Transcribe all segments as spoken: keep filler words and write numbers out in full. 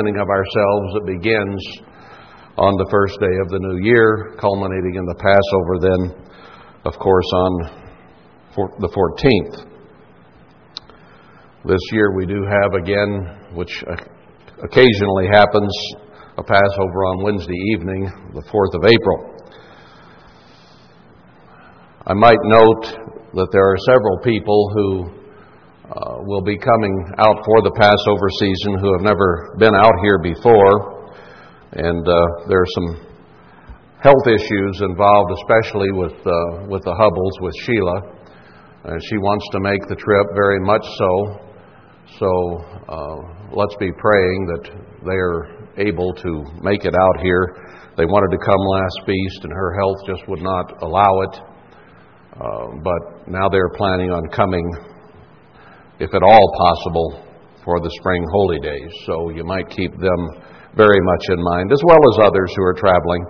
strengthening of ourselves that begins on the first day of the new year, culminating in the Passover then, of course, on for, the fourteenth. This year we do have again, which occasionally happens, a Passover on Wednesday evening, the fourth of April. I might note that there are several people who uh, will be coming out for the Passover season who have never been out here before. And uh, there are some health issues involved, especially with uh, with the Hubbles, with Sheila. Uh, she wants to make the trip, very much so. So uh, let's be praying that they are able to make it out here. They wanted to come last feast, and her health just would not allow it. Uh, but now they're planning on coming, if at all possible, for the spring holy days. So you might keep them very much in mind, as well as others who are traveling.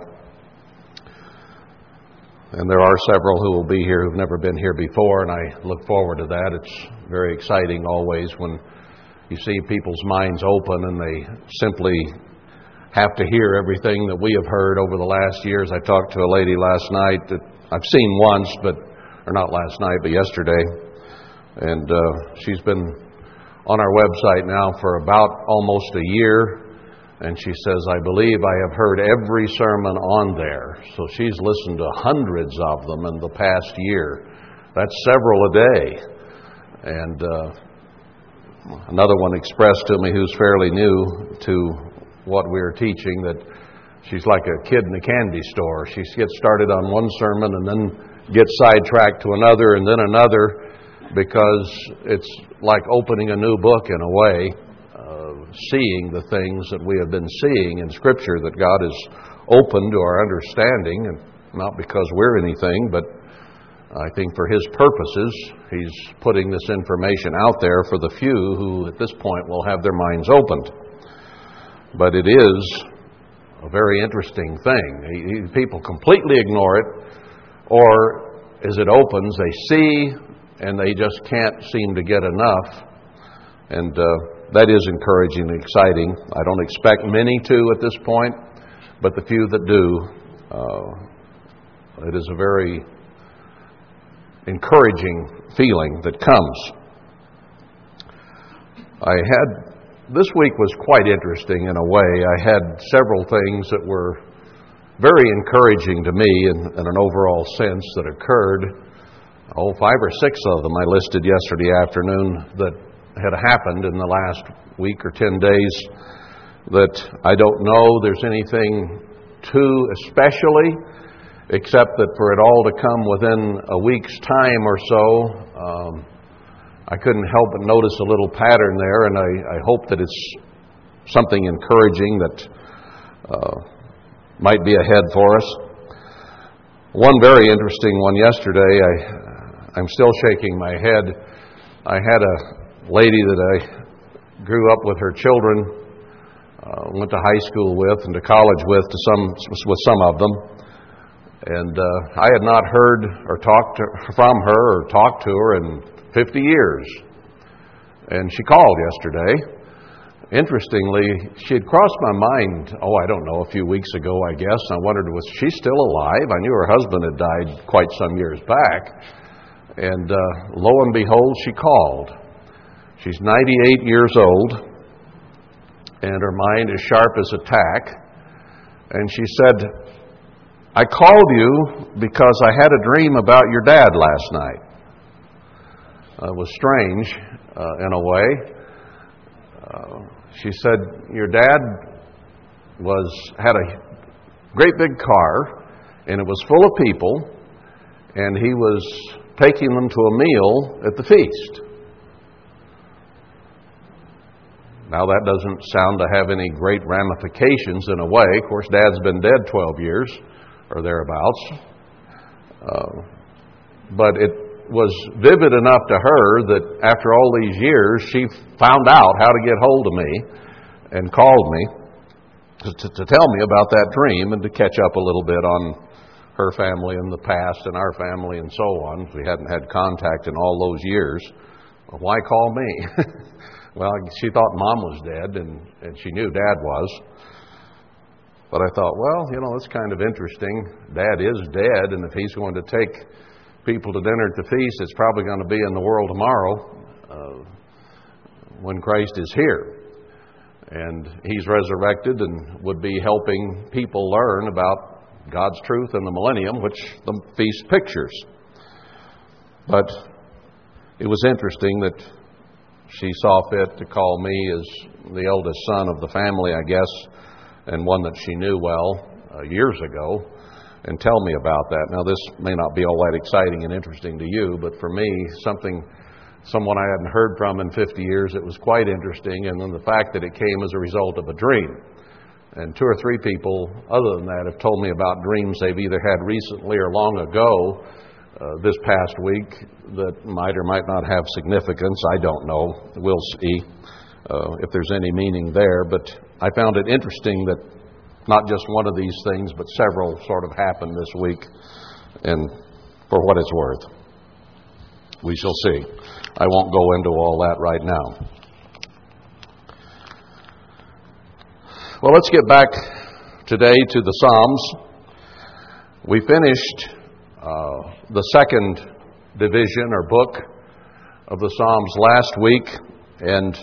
And there are several who will be here who've never been here before, and I look forward to that. It's very exciting always when you see people's minds open and they simply have to hear everything that we have heard over the last years. I talked to a lady last night that I've seen once, but or not last night, but yesterday, and uh, she's been on our website now for about almost a year. And she says, I believe I have heard every sermon on there. So she's listened to hundreds of them in the past year. That's several a day. And uh, another one expressed to me who's fairly new to what we're teaching that she's like a kid in a candy store. She gets started on one sermon and then gets sidetracked to another and then another because it's like opening a new book in a way. Seeing the things that we have been seeing in Scripture, that God is open to our understanding, and not because we're anything, but I think for His purposes, He's putting this information out there for the few who at this point will have their minds opened. But it is a very interesting thing. People completely ignore it, or as it opens, they see, and they just can't seem to get enough. And uh, that is encouraging and exciting. I don't expect many to at this point, but the few that do, uh, it is a very encouraging feeling that comes. I had, this week was quite interesting in a way. I had several things that were very encouraging to me in, in an overall sense that occurred. Oh, five or six of them I listed yesterday afternoon that had happened in the last week or ten days that I don't know there's anything too especially, except that for it all to come within a week's time or so, um, I couldn't help but notice a little pattern there, and I, I hope that it's something encouraging that uh, might be ahead for us. One very interesting one yesterday, I, I'm still shaking my head. I had a lady that I grew up with her children, uh, went to high school with and to college with, to some with some of them, and uh, I had not heard or talked to, from her or talked to her in fifty years. And she called yesterday. Interestingly, she had crossed my mind. Oh, I don't know, a few weeks ago, I guess. I wondered, was she still alive? I knew her husband had died quite some years back, and uh, lo and behold, she called. She's ninety-eight years old, and her mind is sharp as a tack. And she said, I called you because I had a dream about your dad last night. Uh, it was strange, uh, in a way. Uh, she said, your dad was had a great big car, and it was full of people, and he was taking them to a meal at the feast. Now, that doesn't sound to have any great ramifications in a way. Of course, Dad's been dead twelve years or thereabouts. Uh, but it was vivid enough to her that after all these years, she found out how to get hold of me and called me to, to, to tell me about that dream and to catch up a little bit on her family in the past and our family and so on. We hadn't had contact in all those years. Well, why call me? Well, she thought Mom was dead, and, and she knew Dad was. But I thought, well, you know, it's kind of interesting. Dad is dead, and if he's going to take people to dinner at the feast, it's probably going to be in the world tomorrow uh, when Christ is here. And he's resurrected and would be helping people learn about God's truth in the millennium, which the feast pictures. But it was interesting that she saw fit to call me as the eldest son of the family, I guess, and one that she knew well uh, years ago, and tell me about that. Now, this may not be all that exciting and interesting to you, but for me, something, someone I hadn't heard from in fifty years, it was quite interesting, and then the fact that it came as a result of a dream. And two or three people, other than that, have told me about dreams they've either had recently or long ago, Uh, this past week, that might or might not have significance. I don't know. We'll see uh, if there's any meaning there. But I found it interesting that not just one of these things, but several sort of happened this week. And for what it's worth, we shall see. I won't go into all that right now. Well, let's get back today to the Psalms. We finished Uh, the second division or book of the Psalms last week, and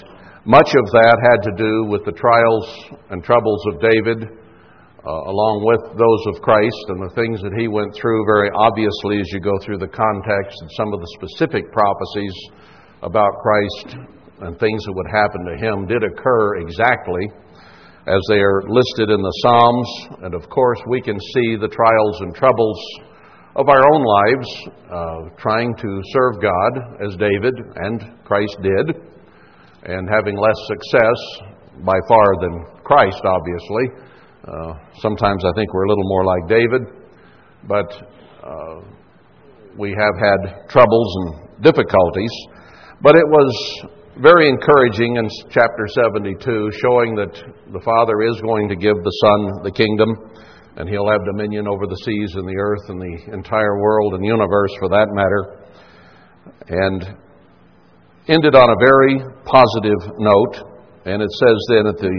much of that had to do with the trials and troubles of David, uh, along with those of Christ and the things that he went through very obviously as you go through the context and some of the specific prophecies about Christ and things that would happen to him did occur exactly as they are listed in the Psalms. And of course we can see the trials and troubles of our own lives, uh, trying to serve God as David and Christ did, and having less success by far than Christ, obviously. Uh, sometimes I think we're a little more like David, but uh, we have had troubles and difficulties. But it was very encouraging in chapter seventy-two, showing that the Father is going to give the Son the kingdom, and he'll have dominion over the seas and the earth and the entire world and universe for that matter. And ended on a very positive note. And it says then at the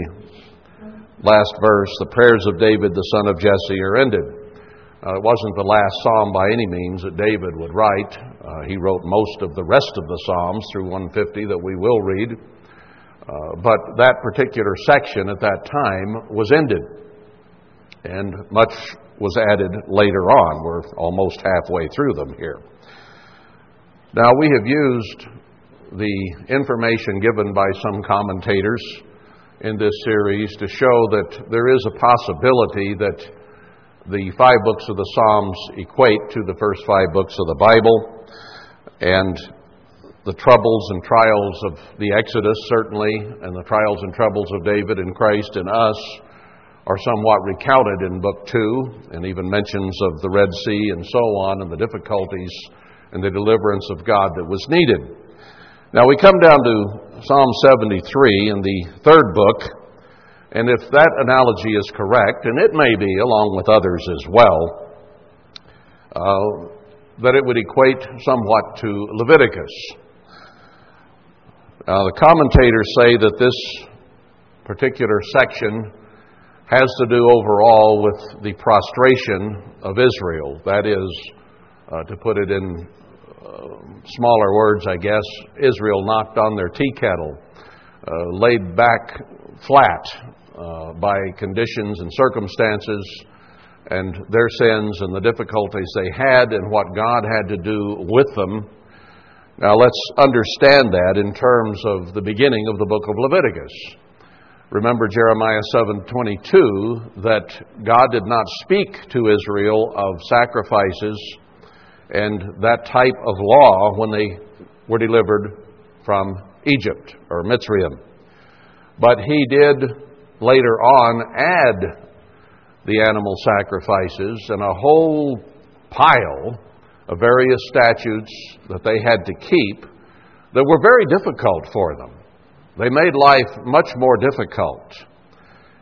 last verse, the prayers of David, the son of Jesse, are ended. Uh, it wasn't the last psalm by any means that David would write. Uh, he wrote most of the rest of the Psalms through one fifty that we will read. Uh, but that particular section at that time was ended. And much was added later on. We're almost halfway through them here. Now, we have used the information given by some commentators in this series to show that there is a possibility that the five books of the Psalms equate to the first five books of the Bible, and the troubles and trials of the Exodus, certainly, and the trials and troubles of David and Christ and us are somewhat recounted in Book two, and even mentions of the Red Sea and so on, and the difficulties and the deliverance of God that was needed. Now we come down to Psalm seventy-three in the third book, and if that analogy is correct, and it may be along with others as well, uh, that it would equate somewhat to Leviticus. Uh, the commentators say that this particular section has to do overall with the prostration of Israel. That is, uh, to put it in uh, smaller words, I guess, Israel knocked on their tea kettle, uh, laid back flat uh, by conditions and circumstances and their sins and the difficulties they had and what God had to do with them. Now let's understand that in terms of the beginning of the book of Leviticus. Remember Jeremiah seven twenty-two, that God did not speak to Israel of sacrifices and that type of law when they were delivered from Egypt or Mitzrayim. But he did later on add the animal sacrifices and a whole pile of various statutes that they had to keep that were very difficult for them. They made life much more difficult.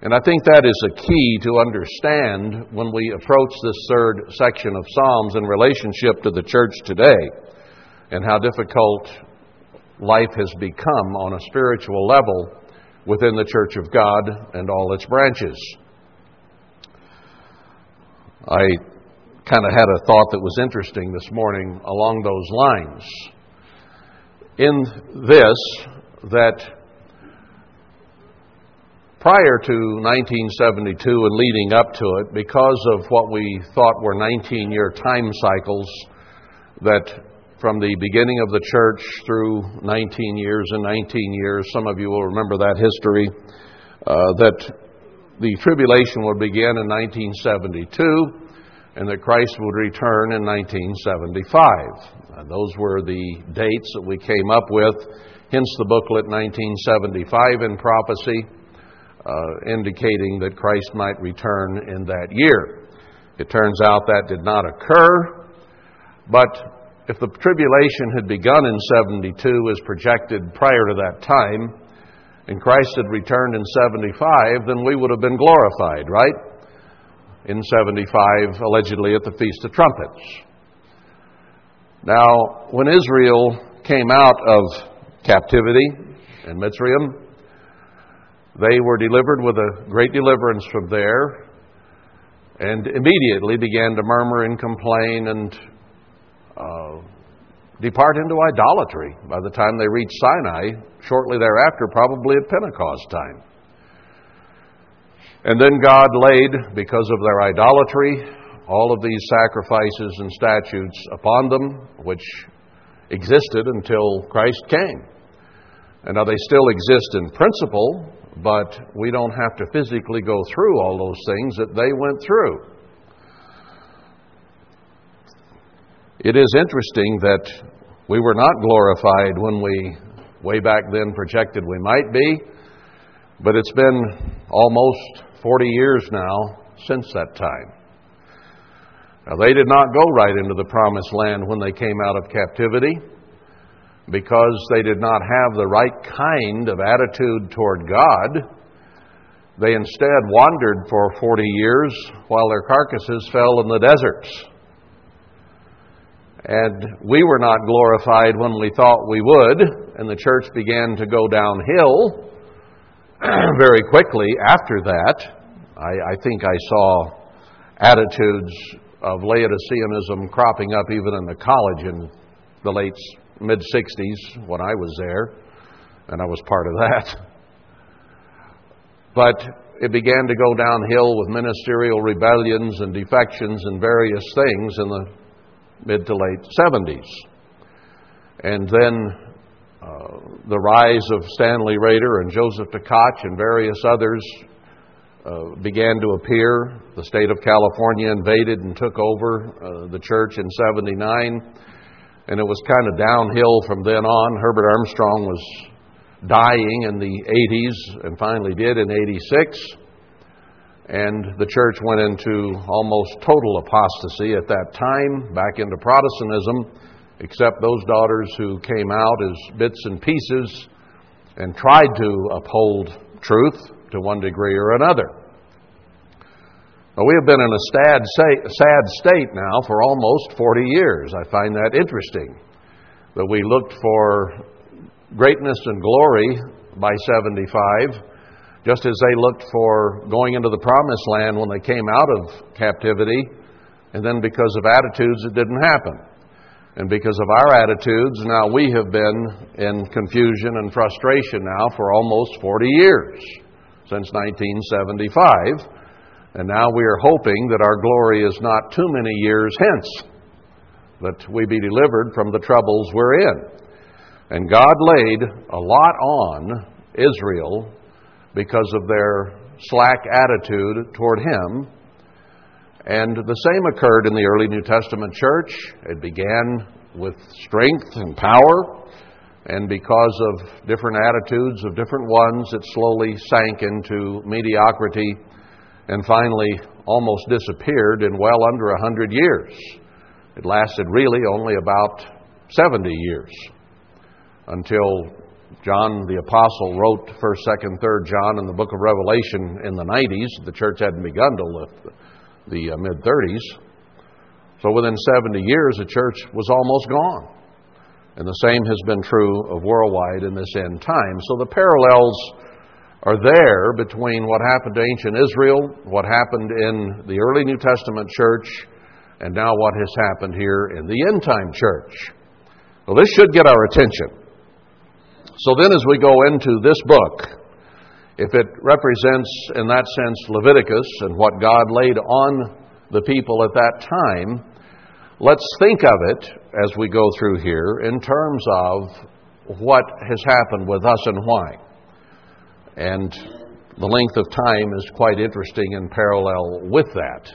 And I think that is a key to understand when we approach this third section of Psalms in relationship to the church today and how difficult life has become on a spiritual level within the Church of God and all its branches. I kind of had a thought that was interesting this morning along those lines. In this, that prior to nineteen seventy-two and leading up to it, because of what we thought were nineteen-year time cycles that from the beginning of the church through nineteen years and nineteen years, some of you will remember that history, uh, that the tribulation would begin in nineteen seventy-two and that Christ would return in nineteen seventy-five. And those were the dates that we came up with, hence the booklet nineteen seventy-five in Prophecy, uh, indicating that Christ might return in that year. It turns out that did not occur, but if the tribulation had begun in seventy-two as projected prior to that time, and Christ had returned in seventy-five, then we would have been glorified, right? In seventy-five, allegedly at the Feast of Trumpets. Now, when Israel came out of captivity in Mitzrayim, they were delivered with a great deliverance from there, and immediately began to murmur and complain and Uh, depart into idolatry by the time they reached Sinai, shortly thereafter, probably at Pentecost time. And then God laid, because of their idolatry, all of these sacrifices and statutes upon them, which existed until Christ came. And now they still exist in principle, but we don't have to physically go through all those things that they went through. It is interesting that we were not glorified when we, way back then, projected we might be, but it's been almost forty years now since that time. Now, they did not go right into the Promised Land when they came out of captivity because they did not have the right kind of attitude toward God. They instead wandered for forty years while their carcasses fell in the deserts. And we were not glorified when we thought we would, and the church began to go downhill very quickly after that. I, I think I saw attitudes of Laodiceanism cropping up even in the college in the late, mid-sixties when I was there, and I was part of that. But it began to go downhill with ministerial rebellions and defections and various things in the mid to late seventies. And then uh, the rise of Stanley Rader and Joseph Tkach and various others uh, began to appear. The state of California invaded and took over uh, the church in seventy-nine. And it was kind of downhill from then on. Herbert Armstrong was dying in the eighties and finally did in eighty-six. And the church went into almost total apostasy at that time, back into Protestantism, except those daughters who came out as bits and pieces and tried to uphold truth to one degree or another. Now, we have been in a sad, sad state now for almost forty years. I find that interesting, that we looked for greatness and glory by seventy-five, just as they looked for going into the Promised Land when they came out of captivity, and then because of attitudes, it didn't happen. And because of our attitudes, now we have been in confusion and frustration now for almost forty years, since nineteen seventy-five. And now we are hoping that our glory is not too many years hence, that we be delivered from the troubles we're in. And God laid a lot on Israel because of their slack attitude toward Him. And the same occurred in the early New Testament church. It began with strength and power, and because of different attitudes of different ones, it slowly sank into mediocrity and finally almost disappeared in well under a hundred years. It lasted really only about seventy years until John the Apostle wrote first, second, third John in the book of Revelation in the nineties. The church hadn't begun till the, the uh, mid-thirties. So within seventy years, the church was almost gone. And the same has been true of worldwide in this end time. So the parallels are there between what happened to ancient Israel, what happened in the early New Testament church, and now what has happened here in the end time church. Well, this should get our attention. So then as we go into this book, if it represents in that sense Leviticus and what God laid on the people at that time, let's think of it as we go through here in terms of what has happened with us and why. And the length of time is quite interesting in parallel with that.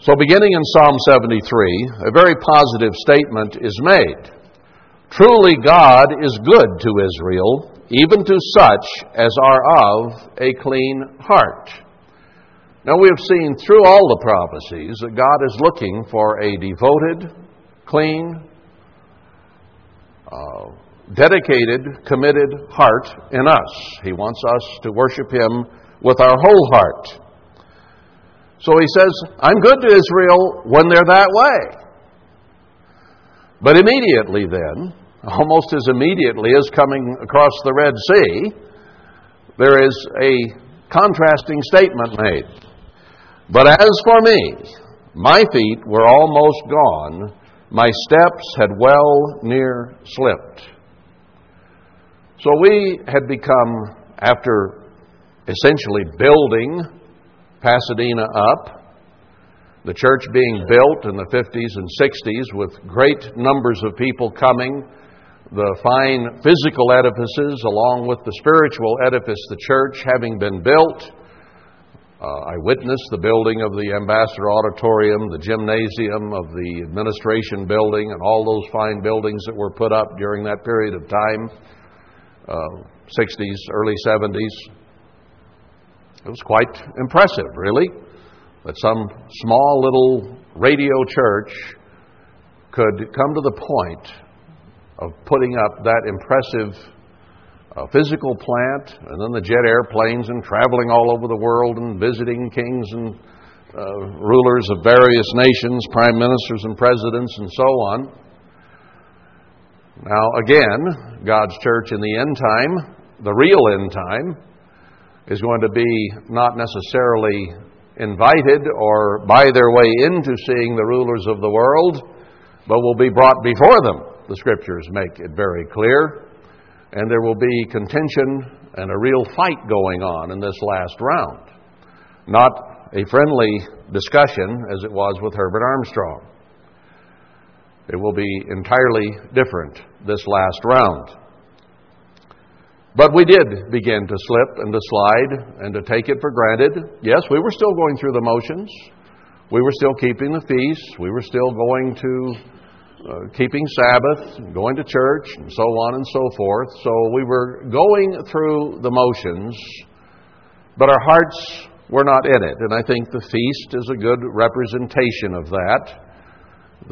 So beginning in Psalm seventy-three, a very positive statement is made. Truly God is good to Israel, even to such as are of a clean heart. Now we have seen through all the prophecies that God is looking for a devoted, clean, uh, dedicated, committed heart in us. He wants us to worship Him with our whole heart. So He says, I'm good to Israel when they're that way. But immediately then, almost as immediately as coming across the Red Sea, there is a contrasting statement made. But as for me, my feet were almost gone. My steps had well near slipped. So we had become, after essentially building Pasadena up, the church being built in the fifties and sixties with great numbers of people coming, the fine physical edifices along with the spiritual edifice, the church having been built. Uh, I witnessed the building of the Ambassador Auditorium, the gymnasium of the administration building, and all those fine buildings that were put up during that period of time, uh, sixties, early seventies. It was quite impressive, really, that some small little radio church could come to the point of putting up that impressive a physical plant, and then the jet airplanes and traveling all over the world and visiting kings and uh, rulers of various nations, prime ministers and presidents and so on. Now again, God's church in the end time, the real end time, is going to be not necessarily invited or by their way into seeing the rulers of the world, but will be brought before them. The Scriptures make it very clear. And there will be contention and a real fight going on in this last round. Not a friendly discussion as it was with Herbert Armstrong. It will be entirely different this last round. But we did begin to slip and to slide and to take it for granted. Yes, we were still going through the motions. We were still keeping the feasts. We were still going to... Uh, keeping Sabbath, going to church, and so on and so forth. So we were going through the motions, but our hearts were not in it. And I think the feast is a good representation of that.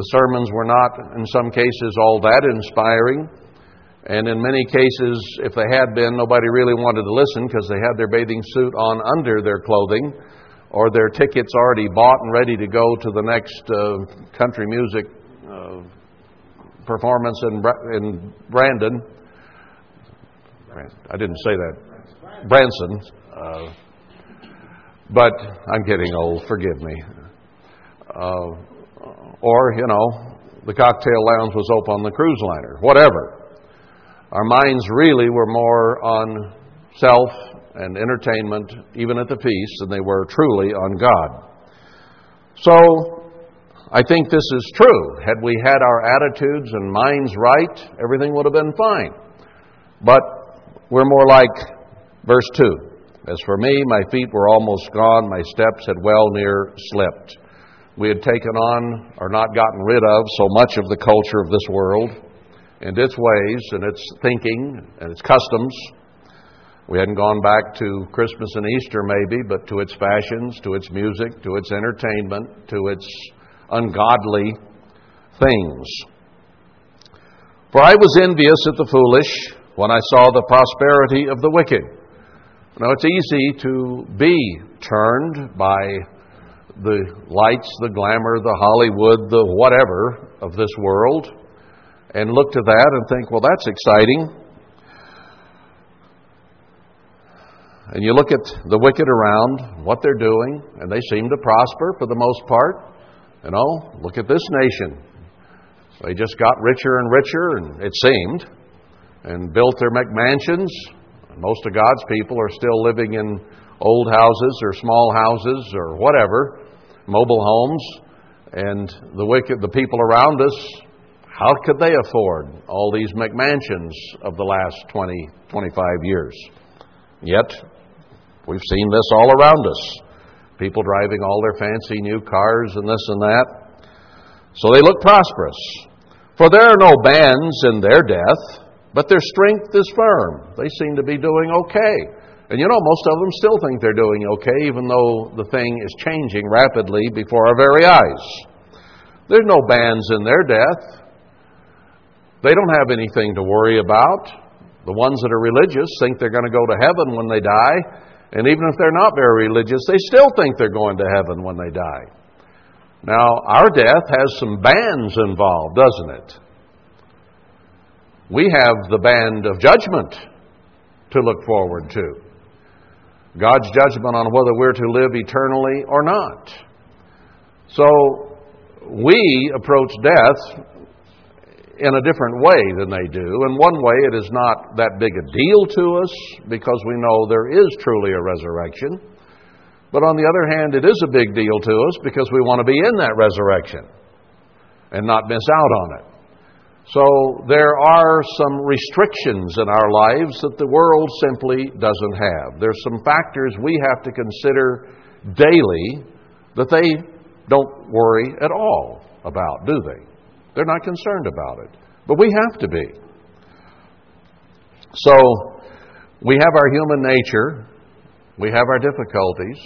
The sermons were not, in some cases, all that inspiring. And in many cases, if they had been, nobody really wanted to listen because they had their bathing suit on under their clothing or their tickets already bought and ready to go to the next uh, country music Uh, performance in, Bra- in Brandon. I didn't say that. Branson. Uh, but I'm getting old, forgive me. Uh, or, you know, the cocktail lounge was open on the cruise liner, whatever. Our minds really were more on self and entertainment, even at the feast, than they were truly on God. So, I think this is true. Had we had our attitudes and minds right, everything would have been fine. But we're more like verse two. As for me, my feet were almost gone. My steps had well near slipped. We had taken on or not gotten rid of so much of the culture of this world and its ways and its thinking and its customs. We hadn't gone back to Christmas and Easter maybe, but to its fashions, to its music, to its entertainment, to its ungodly things. For I was envious at the foolish when I saw the prosperity of the wicked. Now it's easy to be turned by the lights, the glamour, the Hollywood, the whatever of this world, and look to that and think, well, that's exciting. And you look at the wicked around, what they're doing, and they seem to prosper for the most part. You know, look at this nation. They just got richer and richer, and it seemed, and built their McMansions. Most of God's people are still living in old houses or small houses or whatever, mobile homes. And the wicked, the people around us, how could they afford all these McMansions of the last twenty, twenty-five years? Yet, we've seen this all around us. People driving all their fancy new cars and this and that. So they look prosperous. For there are no bands in their death, but their strength is firm. They seem to be doing okay. And you know, most of them still think they're doing okay, even though the thing is changing rapidly before our very eyes. There's no bands in their death. They don't have anything to worry about. The ones that are religious think they're going to go to heaven when they die. And even if they're not very religious, they still think they're going to heaven when they die. Now, our death has some bands involved, doesn't it? We have the band of judgment to look forward to. God's judgment on whether we're to live eternally or not. So, we approach death in a different way than they do. In one way, it is not that big a deal to us because we know there is truly a resurrection. But on the other hand, it is a big deal to us because we want to be in that resurrection and not miss out on it. So there are some restrictions in our lives that the world simply doesn't have. There's some factors we have to consider daily that they don't worry at all about, do they? They're not concerned about it. But we have to be. So, we have our human nature. We have our difficulties.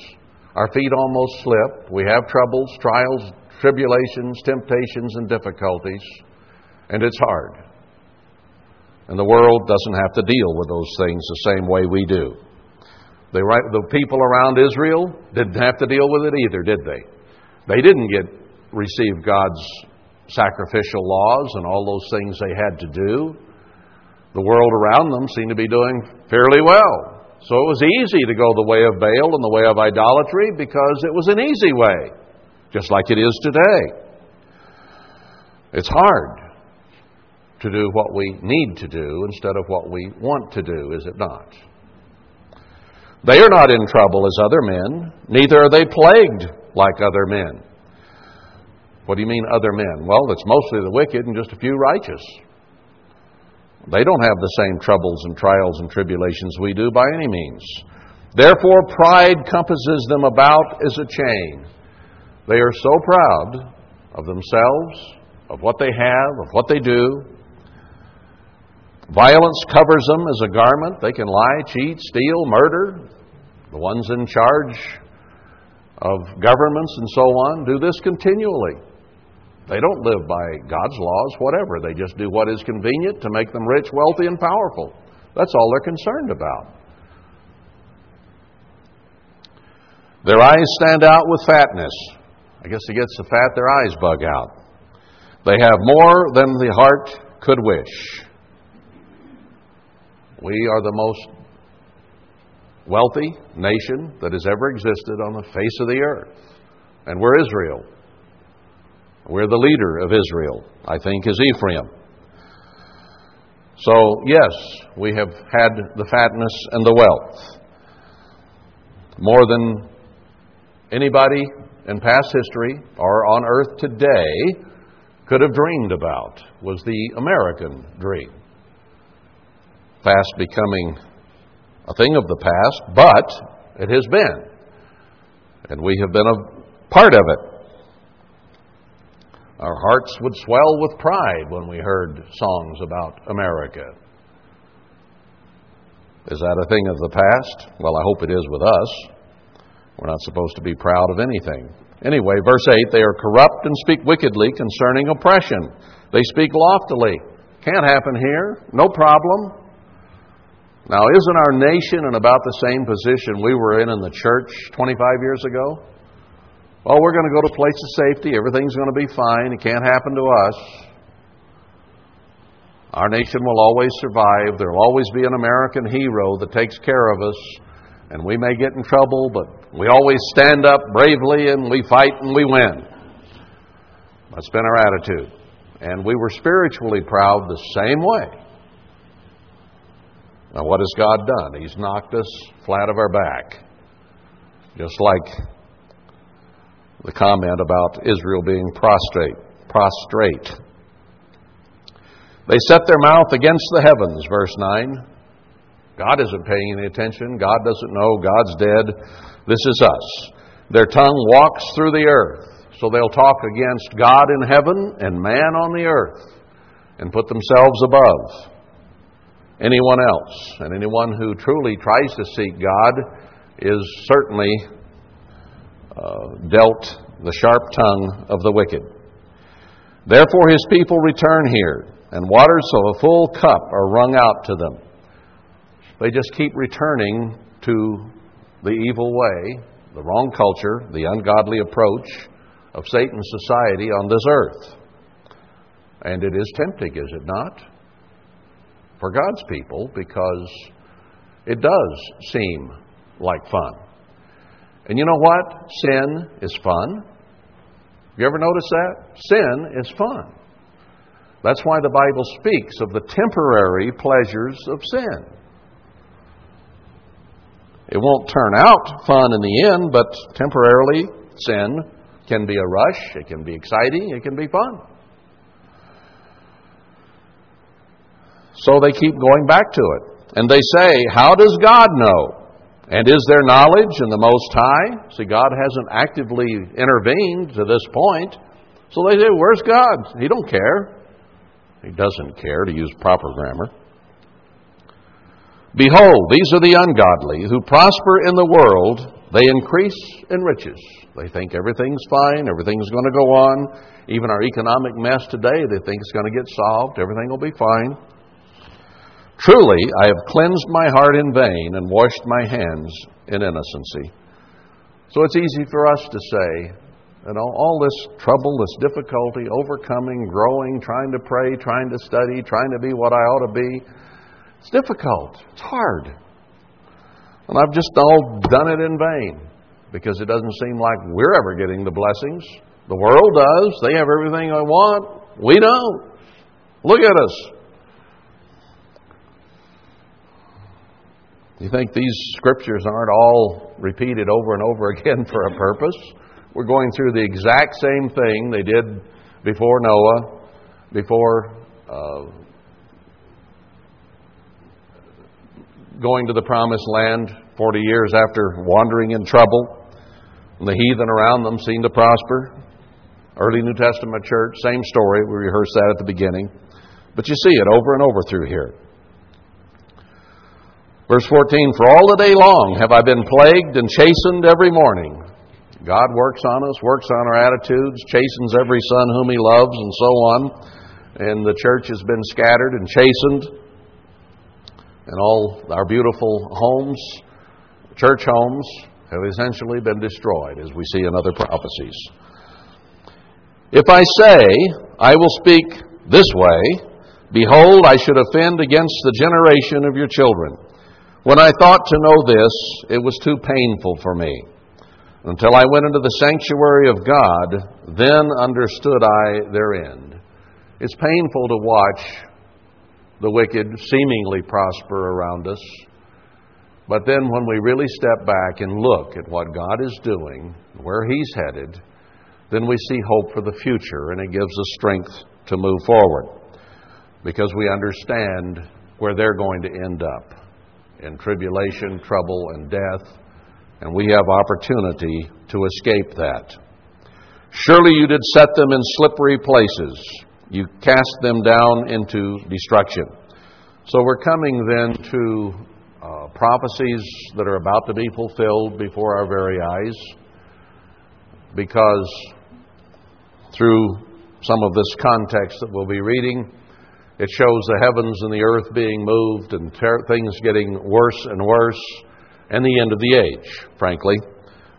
Our feet almost slip. We have troubles, trials, tribulations, temptations, and difficulties. And it's hard. And the world doesn't have to deal with those things the same way we do. They, the people around Israel didn't have to deal with it either, did they? They didn't get receive God's sacrificial laws and all those things they had to do. The world around them seemed to be doing fairly well. So it was easy to go the way of Baal and the way of idolatry because it was an easy way, just like it is today. It's hard to do what we need to do instead of what we want to do, is it not? They are not in trouble as other men, neither are they plagued like other men. What do you mean, other men? Well, it's mostly the wicked and just a few righteous. They don't have the same troubles and trials and tribulations we do by any means. Therefore, pride compasses them about as a chain. They are so proud of themselves, of what they have, of what they do. Violence covers them as a garment. They can lie, cheat, steal, murder. The ones in charge of governments and so on do this continually. They don't live by God's laws, whatever. They just do what is convenient to make them rich, wealthy, and powerful. That's all they're concerned about. Their eyes stand out with fatness. I guess it gets so fat, their eyes bug out. They have more than the heart could wish. We are the most wealthy nation that has ever existed on the face of the earth. And we're Israel. We're the leader of Israel, I think, is Ephraim. So, yes, we have had the fatness and the wealth. More than anybody in past history or on earth today could have dreamed about was the American dream. Fast becoming a thing of the past, but it has been. And we have been a part of it. Our hearts would swell with pride when we heard songs about America. Is that a thing of the past? Well, I hope it is with us. We're not supposed to be proud of anything. Anyway, verse eight, they are corrupt and speak wickedly concerning oppression. They speak loftily. Can't happen here. No problem. Now, isn't our nation in about the same position we were in in the church twenty-five years ago? Oh, we're going to go to a place of safety. Everything's going to be fine. It can't happen to us. Our nation will always survive. There will always be an American hero that takes care of us. And we may get in trouble, but we always stand up bravely and we fight and we win. That's been our attitude. And we were spiritually proud the same way. Now, what has God done? He's knocked us flat of our back. Just like the comment about Israel being prostrate. Prostrate. They set their mouth against the heavens, verse nine. God isn't paying any attention. God doesn't know. God's dead. This is us. Their tongue walks through the earth. So they'll talk against God in heaven and man on the earth and put themselves above anyone else. And anyone who truly tries to seek God is certainly uh, dealt the sharp tongue of the wicked. Therefore his people return here, and waters of a full cup are wrung out to them. They just keep returning to the evil way, the wrong culture, the ungodly approach of Satan's society on this earth. And it is tempting, is it not? For God's people, because it does seem like fun. And you know what? Sin is fun. You ever notice that? Sin is fun. That's why the Bible speaks of the temporary pleasures of sin. It won't turn out fun in the end, but temporarily sin can be a rush, it can be exciting, it can be fun. So they keep going back to it. And they say, how does God know? And is there knowledge in the Most High? See, God hasn't actively intervened to this point. So they say, where's God? He don't care. He doesn't care, to use proper grammar. Behold, these are the ungodly who prosper in the world. They increase in riches. They think everything's fine, everything's going to go on. Even our economic mess today, they think it's going to get solved. Everything will be fine. Truly, I have cleansed my heart in vain and washed my hands in innocency. So it's easy for us to say, you know, all this trouble, this difficulty, overcoming, growing, trying to pray, trying to study, trying to be what I ought to be. It's difficult. It's hard. And I've just all done it in vain, because it doesn't seem like we're ever getting the blessings. The world does. They have everything they want. We don't. Look at us. You think these scriptures aren't all repeated over and over again for a purpose? We're going through the exact same thing they did before Noah, before uh, going to the promised land forty years after wandering in trouble. And the heathen around them seemed to prosper. Early New Testament church, same story. We rehearsed that at the beginning. But you see it over and over through here. Verse fourteen, for all the day long have I been plagued and chastened every morning. God works on us, works on our attitudes, chastens every son whom he loves, and so on. And the church has been scattered and chastened. And all our beautiful homes, church homes, have essentially been destroyed, as we see in other prophecies. If I say, I will speak this way, behold, I should offend against the generation of your children. When I thought to know this, it was too painful for me. Until I went into the sanctuary of God, then understood I their end. It's painful to watch the wicked seemingly prosper around us. But then when we really step back and look at what God is doing, where he's headed, then we see hope for the future, and it gives us strength to move forward, because we understand where they're going to end up, in tribulation, trouble, and death, and we have opportunity to escape that. Surely you did set them in slippery places. You cast them down into destruction. So we're coming then to uh, prophecies that are about to be fulfilled before our very eyes, because through some of this context that we'll be reading, it shows the heavens and the earth being moved and ter- things getting worse and worse, and the end of the age, frankly,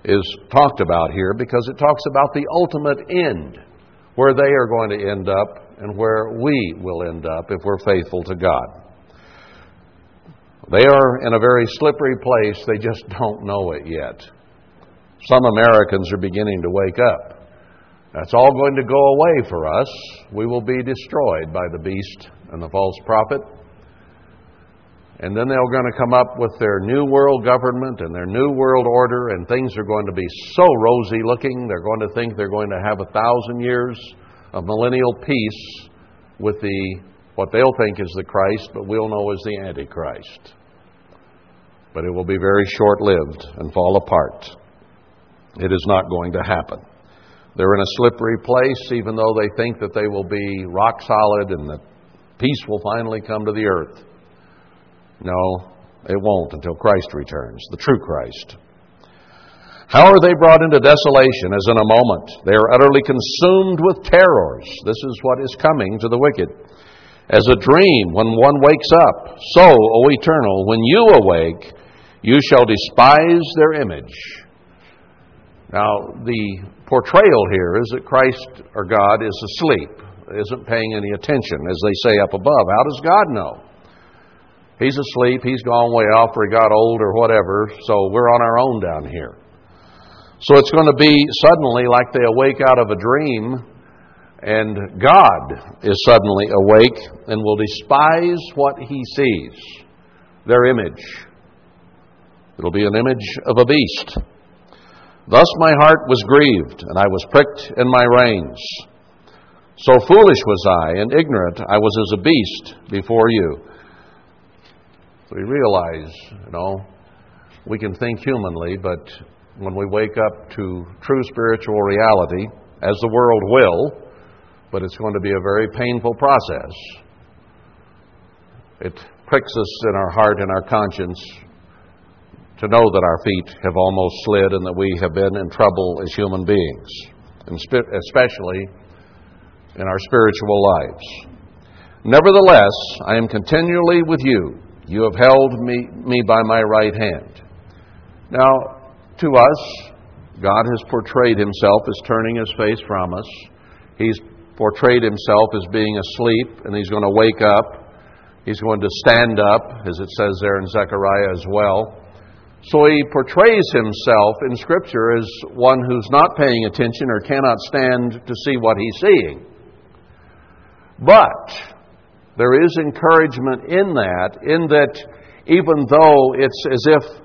is talked about here because it talks about the ultimate end, where they are going to end up and where we will end up if we're faithful to God. They are in a very slippery place. They just don't know it yet. Some Americans are beginning to wake up. That's all going to go away for us. We will be destroyed by the beast and the false prophet. And then they're going to come up with their new world government and their new world order, and things are going to be so rosy looking. They're going to think they're going to have a thousand years of millennial peace with the what they'll think is the Christ, but we'll know is the Antichrist. But it will be very short-lived and fall apart. It is not going to happen. They're in a slippery place, even though they think that they will be rock solid and that peace will finally come to the earth. No, it won't until Christ returns, the true Christ. How are they brought into desolation as in a moment? They are utterly consumed with terrors. This is what is coming to the wicked. As a dream when one wakes up, so, O Eternal, when you awake, you shall despise their image. Now, the portrayal here is that Christ, or God, is asleep, isn't paying any attention, as they say up above. How does God know? He's asleep, he's gone way off, or he got old, or whatever, so we're on our own down here. So it's going to be suddenly like they awake out of a dream, and God is suddenly awake and will despise what he sees, their image. It'll be an image of a beast. Thus my heart was grieved, and I was pricked in my reins. So foolish was I, and ignorant I was as a beast before you. So we realize, you know, we can think humanly, but when we wake up to true spiritual reality, as the world will, but it's going to be a very painful process. It pricks us in our heart and our conscience to know that our feet have almost slid and that we have been in trouble as human beings, and spe- especially in our spiritual lives. Nevertheless, I am continually with you. You have held me, me by my right hand. Now, to us, God has portrayed himself as turning his face from us. He's portrayed himself as being asleep, and he's going to wake up. He's going to stand up, as it says there in Zechariah as well. So he portrays himself in Scripture as one who's not paying attention or cannot stand to see what he's seeing. But there is encouragement in that, in that even though it's as if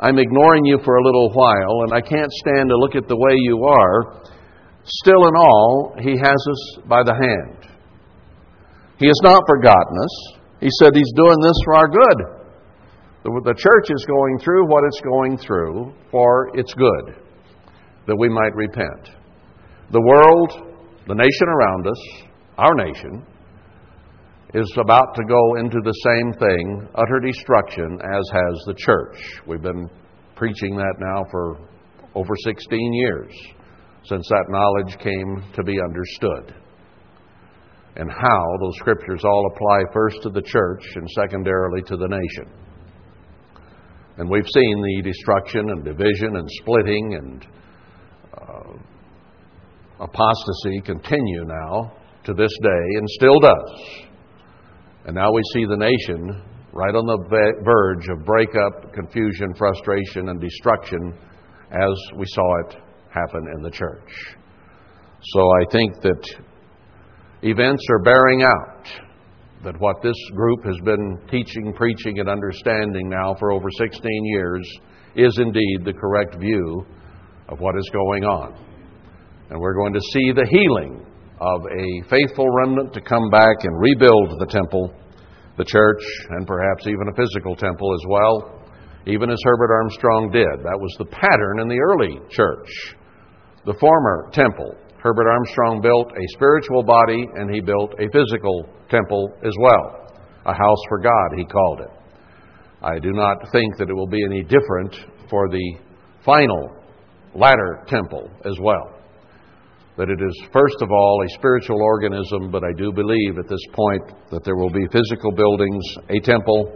I'm ignoring you for a little while and I can't stand to look at the way you are, still in all, he has us by the hand. He has not forgotten us. He said he's doing this for our good. The, the church is going through what it's going through for its good, that we might repent. The world, the nation around us, our nation, is about to go into the same thing, utter destruction, as has the church. We've been preaching that now for over sixteen years. Since that knowledge came to be understood. And how those scriptures all apply first to the church and secondarily to the nation. And we've seen the destruction and division and splitting and uh, apostasy continue now to this day and still does. And now we see the nation right on the verge of breakup, confusion, frustration, and destruction as we saw it happen in the church. So I think that events are bearing out that what this group has been teaching, preaching, and understanding now for over sixteen years is indeed the correct view of what is going on. And we're going to see the healing of a faithful remnant to come back and rebuild the temple, the church, and perhaps even a physical temple as well, even as Herbert Armstrong did. That was the pattern in the early church. The former temple, Herbert Armstrong built a spiritual body, and he built a physical temple as well. A house for God, he called it. I do not think that it will be any different for the final, latter temple as well. That it is, first of all, a spiritual organism, but I do believe at this point that there will be physical buildings, a temple,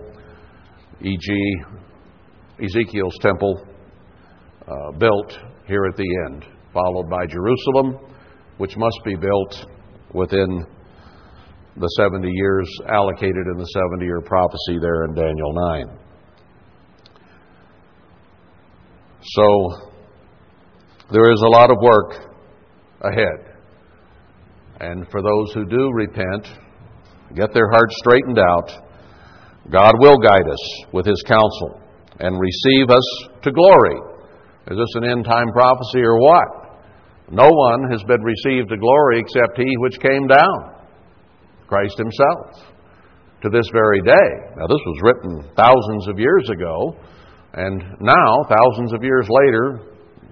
for example, Ezekiel's temple uh, built here at the end, followed by Jerusalem, which must be built within the seventy years allocated in the seventy-year prophecy there in Daniel nine. So there is a lot of work ahead. And for those who do repent, get their hearts straightened out, God will guide us with His counsel and receive us to glory. Is this an end-time prophecy or what? No one has been received to glory except He which came down, Christ Himself, to this very day. Now, this was written thousands of years ago, and now, thousands of years later,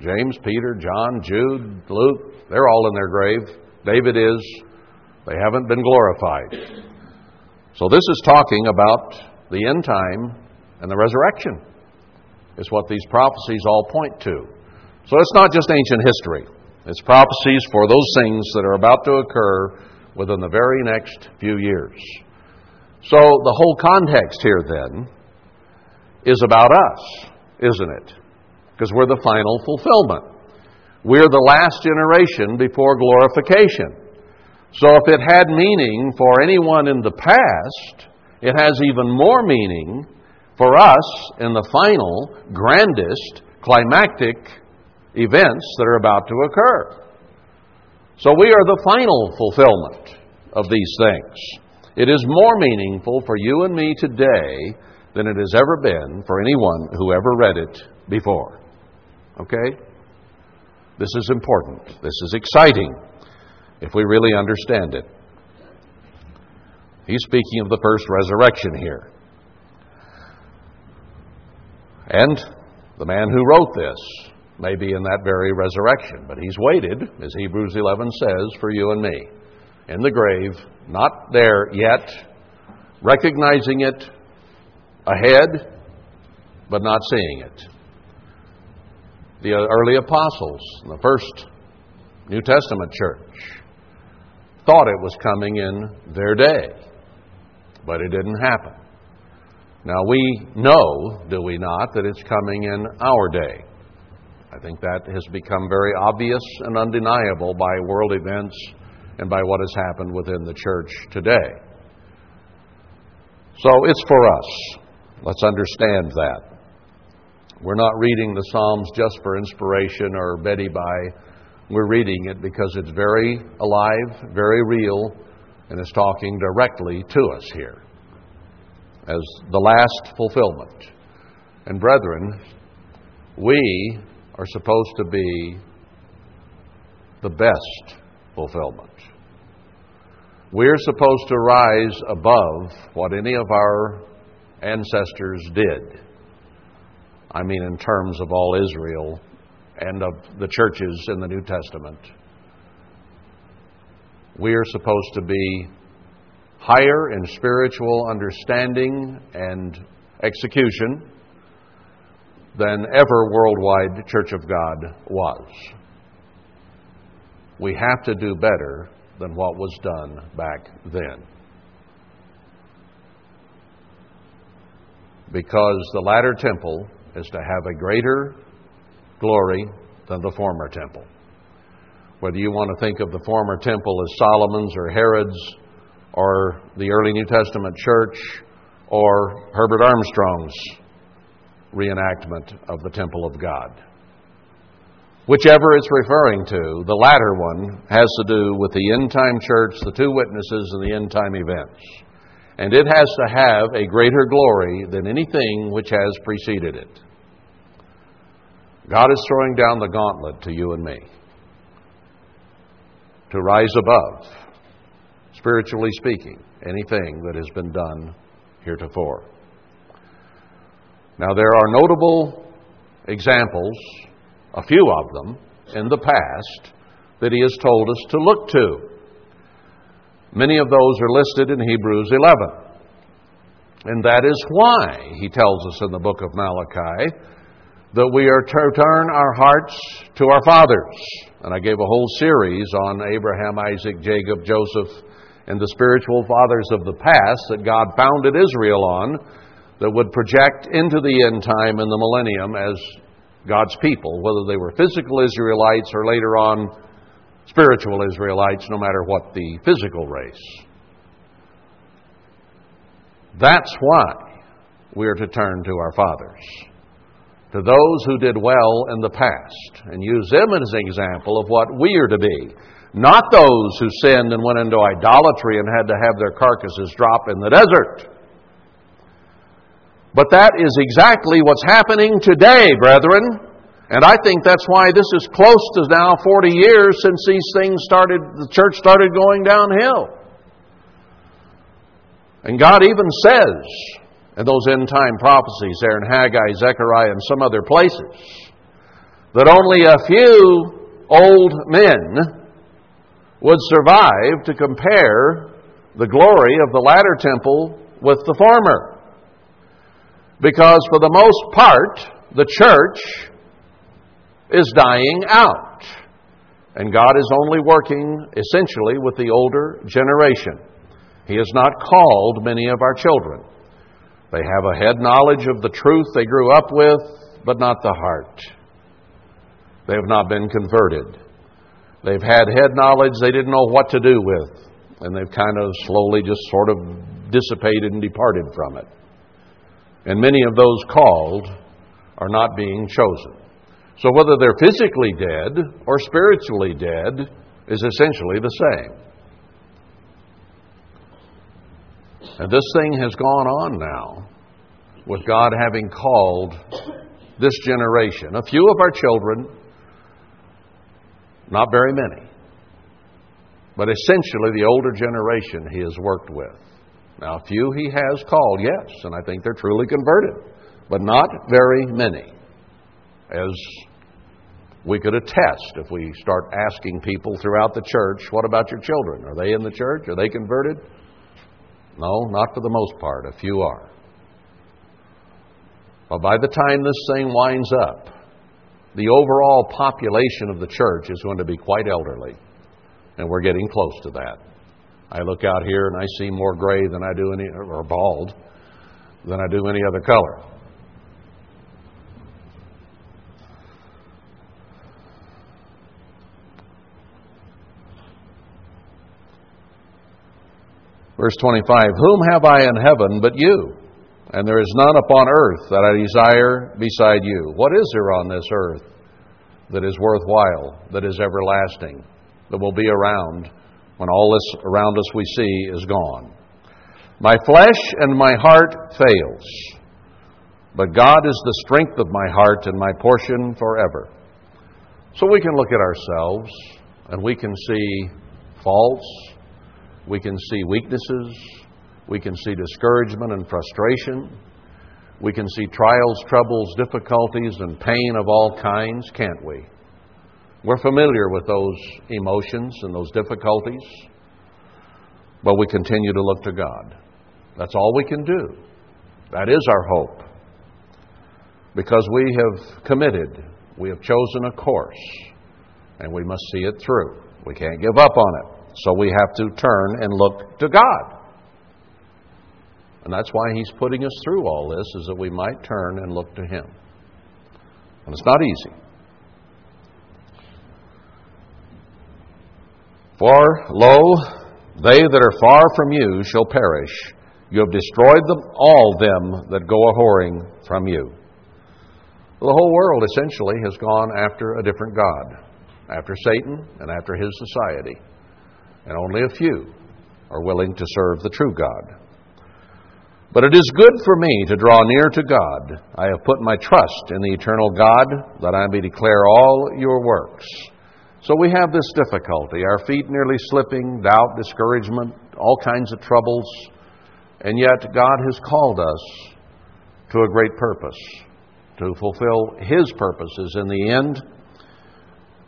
James, Peter, John, Jude, Luke, they're all in their grave. David is. They haven't been glorified. So this is talking about the end time and the resurrection. It's what these prophecies all point to. So it's not just ancient history. It's prophecies for those things that are about to occur within the very next few years. So the whole context here then is about us, isn't it? Because we're the final fulfillment. We're the last generation before glorification. So if it had meaning for anyone in the past, it has even more meaning for us in the final, grandest, climactic events that are about to occur. So we are the final fulfillment of these things. It is more meaningful for you and me today than it has ever been for anyone who ever read it before. Okay? This is important. This is exciting if we really understand it. He's speaking of the first resurrection here. And the man who wrote this may be in that very resurrection, but he's waited, as Hebrews eleven says, for you and me, in the grave, not there yet, recognizing it ahead, but not seeing it. The early apostles, the first New Testament church, thought it was coming in their day, but it didn't happen. Now, we know, do we not, that it's coming in our day. I think that has become very obvious and undeniable by world events and by what has happened within the church today. So it's for us. Let's understand that. We're not reading the Psalms just for inspiration or Betty Bye. We're reading it because it's very alive, very real, and it's talking directly to us here as the last fulfillment. And brethren, we are supposed to be the best fulfillment. We're supposed to rise above what any of our ancestors did. I mean in terms of all Israel and of the churches in the New Testament. We are supposed to be higher in spiritual understanding and execution than ever worldwide the Church of God was. We have to do better than what was done back then, because the latter temple is to have a greater glory than the former temple. Whether you want to think of the former temple as Solomon's or Herod's or the early New Testament church or Herbert Armstrong's reenactment of the temple of God. Whichever it's referring to, the latter one has to do with the end-time church, the two witnesses, and the end-time events. And it has to have a greater glory than anything which has preceded it. God is throwing down the gauntlet to you and me to rise above, spiritually speaking, anything that has been done heretofore. Now, there are notable examples, a few of them, in the past that He has told us to look to. Many of those are listed in Hebrews eleven. And that is why He tells us in the book of Malachi that we are to turn our hearts to our fathers. And I gave a whole series on Abraham, Isaac, Jacob, Joseph, and the spiritual fathers of the past that God founded Israel on, that would project into the end time and the millennium as God's people, whether they were physical Israelites or later on spiritual Israelites, no matter what the physical race. That's why we are to turn to our fathers, to those who did well in the past, and use them as an example of what we are to be. Not those who sinned and went into idolatry and had to have their carcasses drop in the desert. But that is exactly what's happening today, brethren. And I think that's why this is close to now forty years since these things started, the church started going downhill. And God even says in those end-time prophecies there in Haggai, Zechariah, and some other places, that only a few old men would survive to compare the glory of the latter temple with the former. Because for the most part, the church is dying out. And God is only working essentially with the older generation. He has not called many of our children. They have a head knowledge of the truth they grew up with, but not the heart. They have not been converted. They've had head knowledge they didn't know what to do with. And they've kind of slowly just sort of dissipated and departed from it. And many of those called are not being chosen. So whether they're physically dead or spiritually dead is essentially the same. And this thing has gone on now with God having called this generation. A few of our children, not very many, but essentially the older generation he has worked with. Now, a few he has called, yes, and I think they're truly converted, but not very many, as we could attest if we start asking people throughout the church, what about your children? Are they in the church? Are they converted? No, not for the most part. A few are. But by the time this thing winds up, the overall population of the church is going to be quite elderly, and we're getting close to that. I look out here and I see more gray than I do any, or bald, than I do any other color. Verse twenty-five, whom have I in heaven but you? And there is none upon earth that I desire beside you. What is there on this earth that is worthwhile, that is everlasting, that will be around when all this around us we see is gone? My flesh and my heart fails, but God is the strength of my heart and my portion forever. So we can look at ourselves and we can see faults, we can see weaknesses, we can see discouragement and frustration, we can see trials, troubles, difficulties, and pain of all kinds, can't we? We're familiar with those emotions and those difficulties, but we continue to look to God. That's all we can do. That is our hope. Because we have committed, we have chosen a course, and we must see it through. We can't give up on it. So we have to turn and look to God. And that's why He's putting us through all this, is that we might turn and look to Him. And it's not easy. For, lo, they that are far from you shall perish. You have destroyed them, all them that go a-whoring from you. The whole world essentially has gone after a different god, after Satan and after his society. And only a few are willing to serve the true God. But it is good for me to draw near to God. I have put my trust in the eternal God, that I may declare all your works. So we have this difficulty, our feet nearly slipping, doubt, discouragement, all kinds of troubles, and yet God has called us to a great purpose, to fulfill His purposes in the end,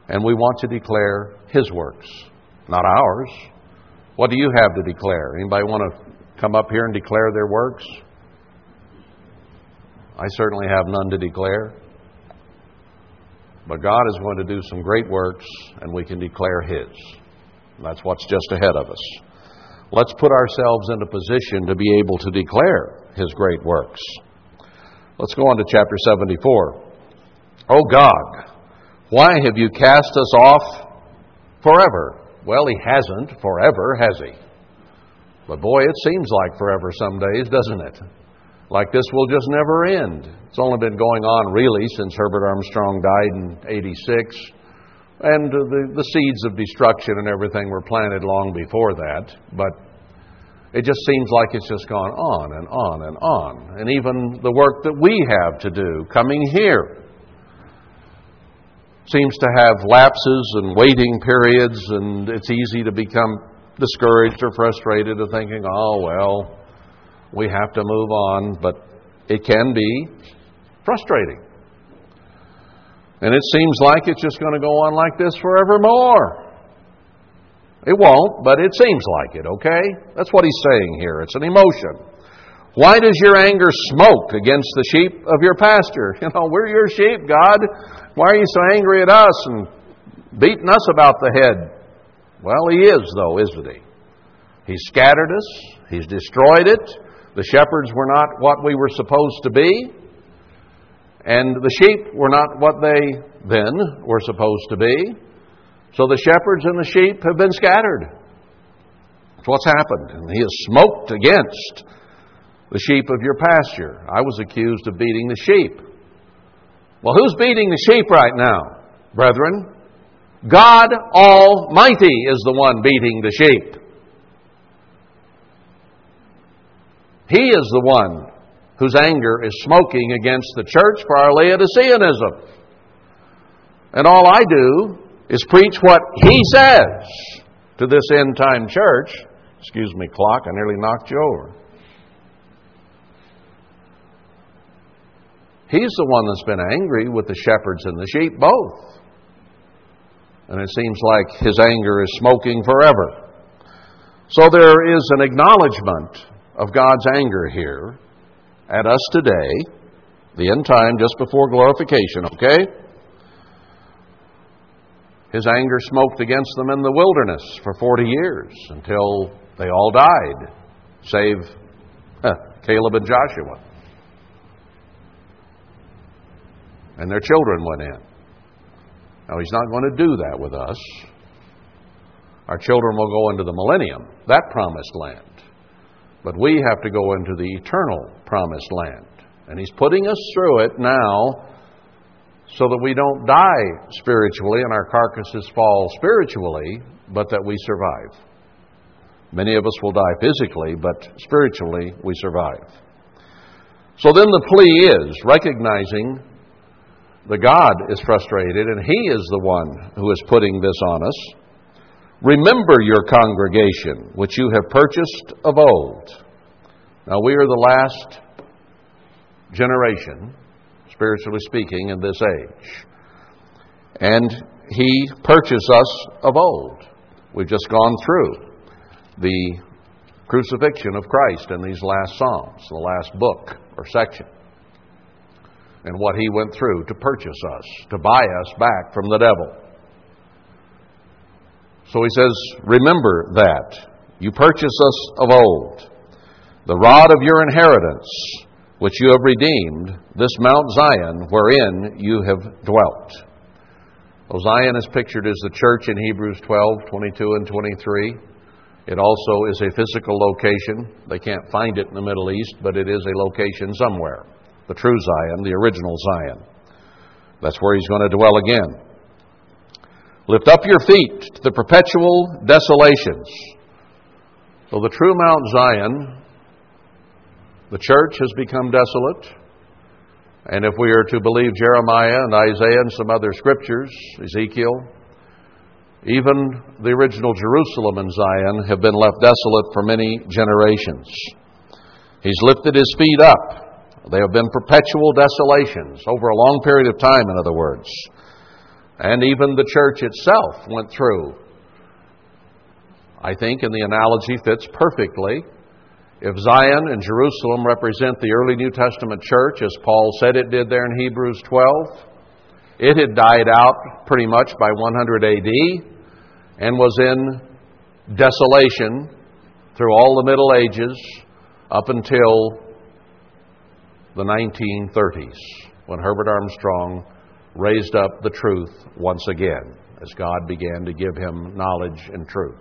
and we want to declare His works, not ours. What do you have to declare? Anybody want to come up here and declare their works? I certainly have none to declare. But God is going to do some great works, and we can declare His. That's what's just ahead of us. Let's put ourselves in a position to be able to declare His great works. Let's go on to chapter seventy-four. O God, why have you cast us off forever? Well, He hasn't forever, has He? But boy, it seems like forever some days, doesn't it? Like this will just never end. It's only been going on really since Herbert Armstrong died in eighty-six. And the, the seeds of destruction and everything were planted long before that. But it just seems like it's just gone on and on and on. And even the work that we have to do coming here seems to have lapses and waiting periods, and it's easy to become discouraged or frustrated or thinking, oh, well, we have to move on. But it can be frustrating. And it seems like it's just going to go on like this forevermore. It won't, but it seems like it, okay? That's what he's saying here. It's an emotion. Why does your anger smoke against the sheep of your pasture? You know, we're your sheep, God. Why are you so angry at us and beating us about the head? Well, he is, though, isn't he? He's scattered us. He's destroyed it. The shepherds were not what we were supposed to be. And the sheep were not what they then were supposed to be. So the shepherds and the sheep have been scattered. That's what's happened. And he is smoked against the sheep of your pasture. I was accused of beating the sheep. Well, who's beating the sheep right now, brethren? God Almighty is the one beating the sheep. He is the one whose anger is smoking against the church for our Laodiceanism. And all I do is preach what he says to this end-time church. Excuse me, clock, I nearly knocked you over. He's the one that's been angry with the shepherds and the sheep both. And it seems like his anger is smoking forever. So there is an acknowledgement of God's anger here at us today, the end time just before glorification, okay? His anger smoked against them in the wilderness for forty years until they all died, save huh, Caleb and Joshua. And their children went in. Now, he's not going to do that with us. Our children will go into the millennium, that promised land. But we have to go into the eternal promised land. And he's putting us through it now so that we don't die spiritually and our carcasses fall spiritually, but that we survive. Many of us will die physically, but spiritually we survive. So then the plea is recognizing that God is frustrated and he is the one who is putting this on us. Remember your congregation, which you have purchased of old. Now, we are the last generation, spiritually speaking, in this age. And he purchased us of old. We've just gone through the crucifixion of Christ in these last Psalms, the last book or section, and what he went through to purchase us, to buy us back from the devil. So he says, remember that. You purchased us of old. The rod of your inheritance, which you have redeemed, this Mount Zion, wherein you have dwelt. Well, Zion is pictured as the church in Hebrews twelve, twenty-two, and twenty-three. It also is a physical location. They can't find it in the Middle East, but it is a location somewhere. The true Zion, the original Zion. That's where he's going to dwell again. Lift up your feet to the perpetual desolations. So the true Mount Zion, the church has become desolate. And if we are to believe Jeremiah and Isaiah and some other scriptures, Ezekiel, even the original Jerusalem and Zion have been left desolate for many generations. He's lifted his feet up. They have been perpetual desolations over a long period of time, in other words. And even the church itself went through, I think, and the analogy fits perfectly. If Zion and Jerusalem represent the early New Testament church, as Paul said it did there in Hebrews twelve, it had died out pretty much by one hundred A D and was in desolation through all the Middle Ages up until the nineteen thirties, when Herbert Armstrong raised up the truth once again, as God began to give him knowledge and truth.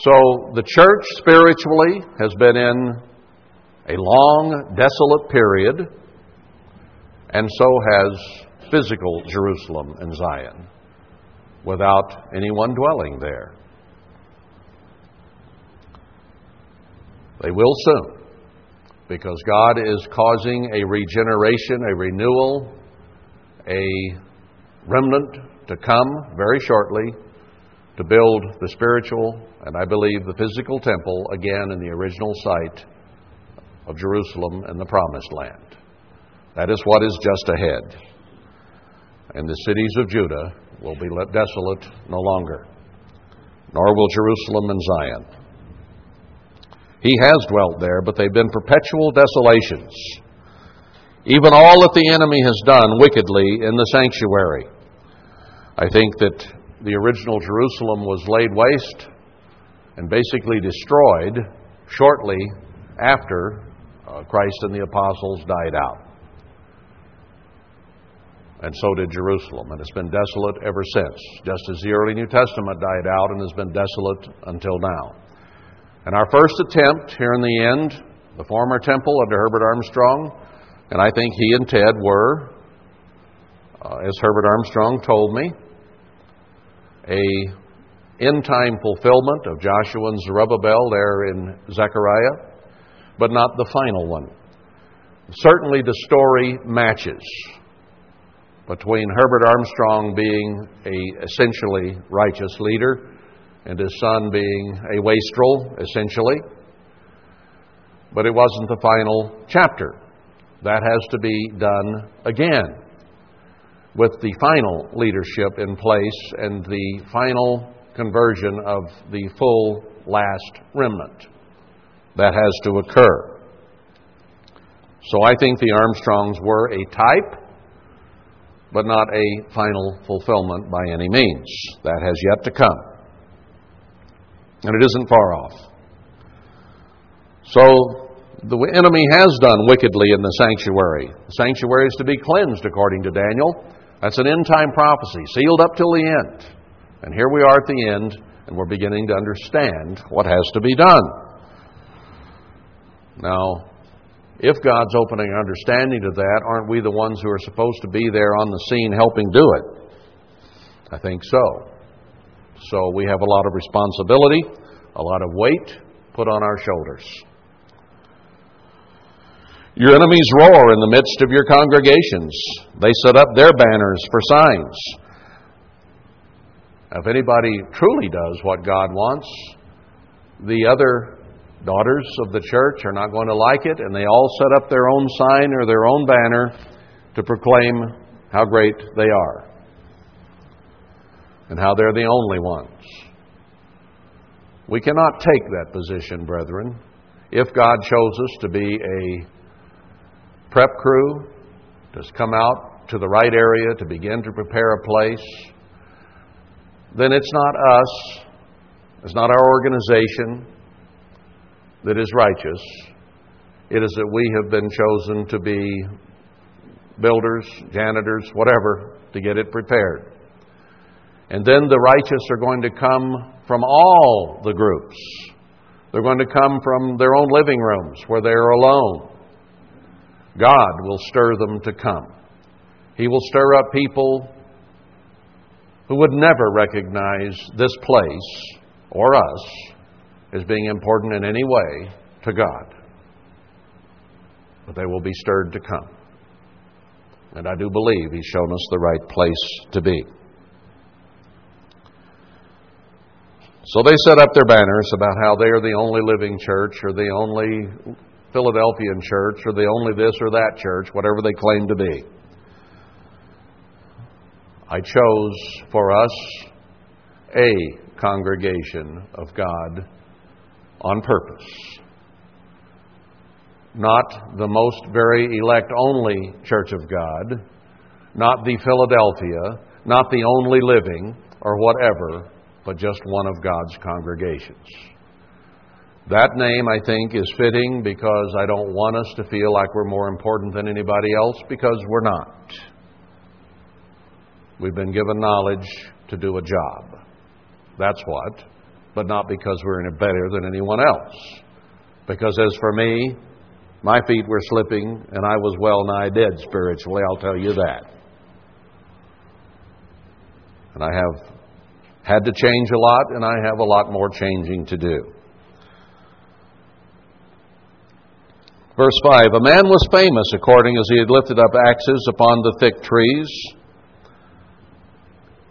So the church spiritually has been in a long, desolate period, and so has physical Jerusalem and Zion, without anyone dwelling there. They will soon, because God is causing a regeneration, a renewal, a remnant to come very shortly to build the spiritual and, I believe, the physical temple again in the original site of Jerusalem and the Promised Land. That is what is just ahead. And the cities of Judah will be left desolate no longer, nor will Jerusalem and Zion. He has dwelt there, but they've been perpetual desolations. Even all that the enemy has done wickedly in the sanctuary. I think that the original Jerusalem was laid waste and basically destroyed shortly after uh, Christ and the apostles died out. And so did Jerusalem, and it's been desolate ever since, just as the early New Testament died out and has been desolate until now. And our first attempt here in the end, the former temple under Herbert Armstrong, and I think he and Ted were, uh, as Herbert Armstrong told me, a end-time fulfillment of Joshua and Zerubbabel there in Zechariah, but not the final one. Certainly the story matches between Herbert Armstrong being a essentially righteous leader and his son being a wastrel, essentially. But it wasn't the final chapter. That has to be done again with the final leadership in place and the final conversion of the full last remnant. That has to occur. So I think the Armstrongs were a type, but not a final fulfillment by any means. That has yet to come. And it isn't far off. So the enemy has done wickedly in the sanctuary. The sanctuary is to be cleansed, according to Daniel. That's an end-time prophecy, sealed up till the end. And here we are at the end, and we're beginning to understand what has to be done. Now, if God's opening understanding to that, aren't we the ones who are supposed to be there on the scene helping do it? I think so. So we have a lot of responsibility, a lot of weight put on our shoulders. Your enemies roar in the midst of your congregations. They set up their banners for signs. If anybody truly does what God wants, the other daughters of the church are not going to like it, and they all set up their own sign or their own banner to proclaim how great they are and how they're the only ones. We cannot take that position, brethren, if God chose us to be a prep crew, to come out to the right area, to begin to prepare a place, then it's not us, it's not our organization that is righteous. It is that we have been chosen to be builders, janitors, whatever, to get it prepared. And then the righteous are going to come from all the groups. They're going to come from their own living rooms where they are alone. God will stir them to come. He will stir up people who would never recognize this place or us as being important in any way to God. But they will be stirred to come. And I do believe He's shown us the right place to be. So they set up their banners about how they are the only living church or the only Philadelphian church or the only this or that church, whatever they claim to be. I chose for us a congregation of God on purpose. Not the most very elect only church of God, not the Philadelphia, not the only living or whatever, but just one of God's congregations. That name, I think, is fitting because I don't want us to feel like we're more important than anybody else, because we're not. We've been given knowledge to do a job. That's what. but not because we're any better than anyone else. Because as for me, my feet were slipping, and I was well nigh dead spiritually, I'll tell you that. And I have had to change a lot, and I have a lot more changing to do. Verse five, a man was famous according as he had lifted up axes upon the thick trees.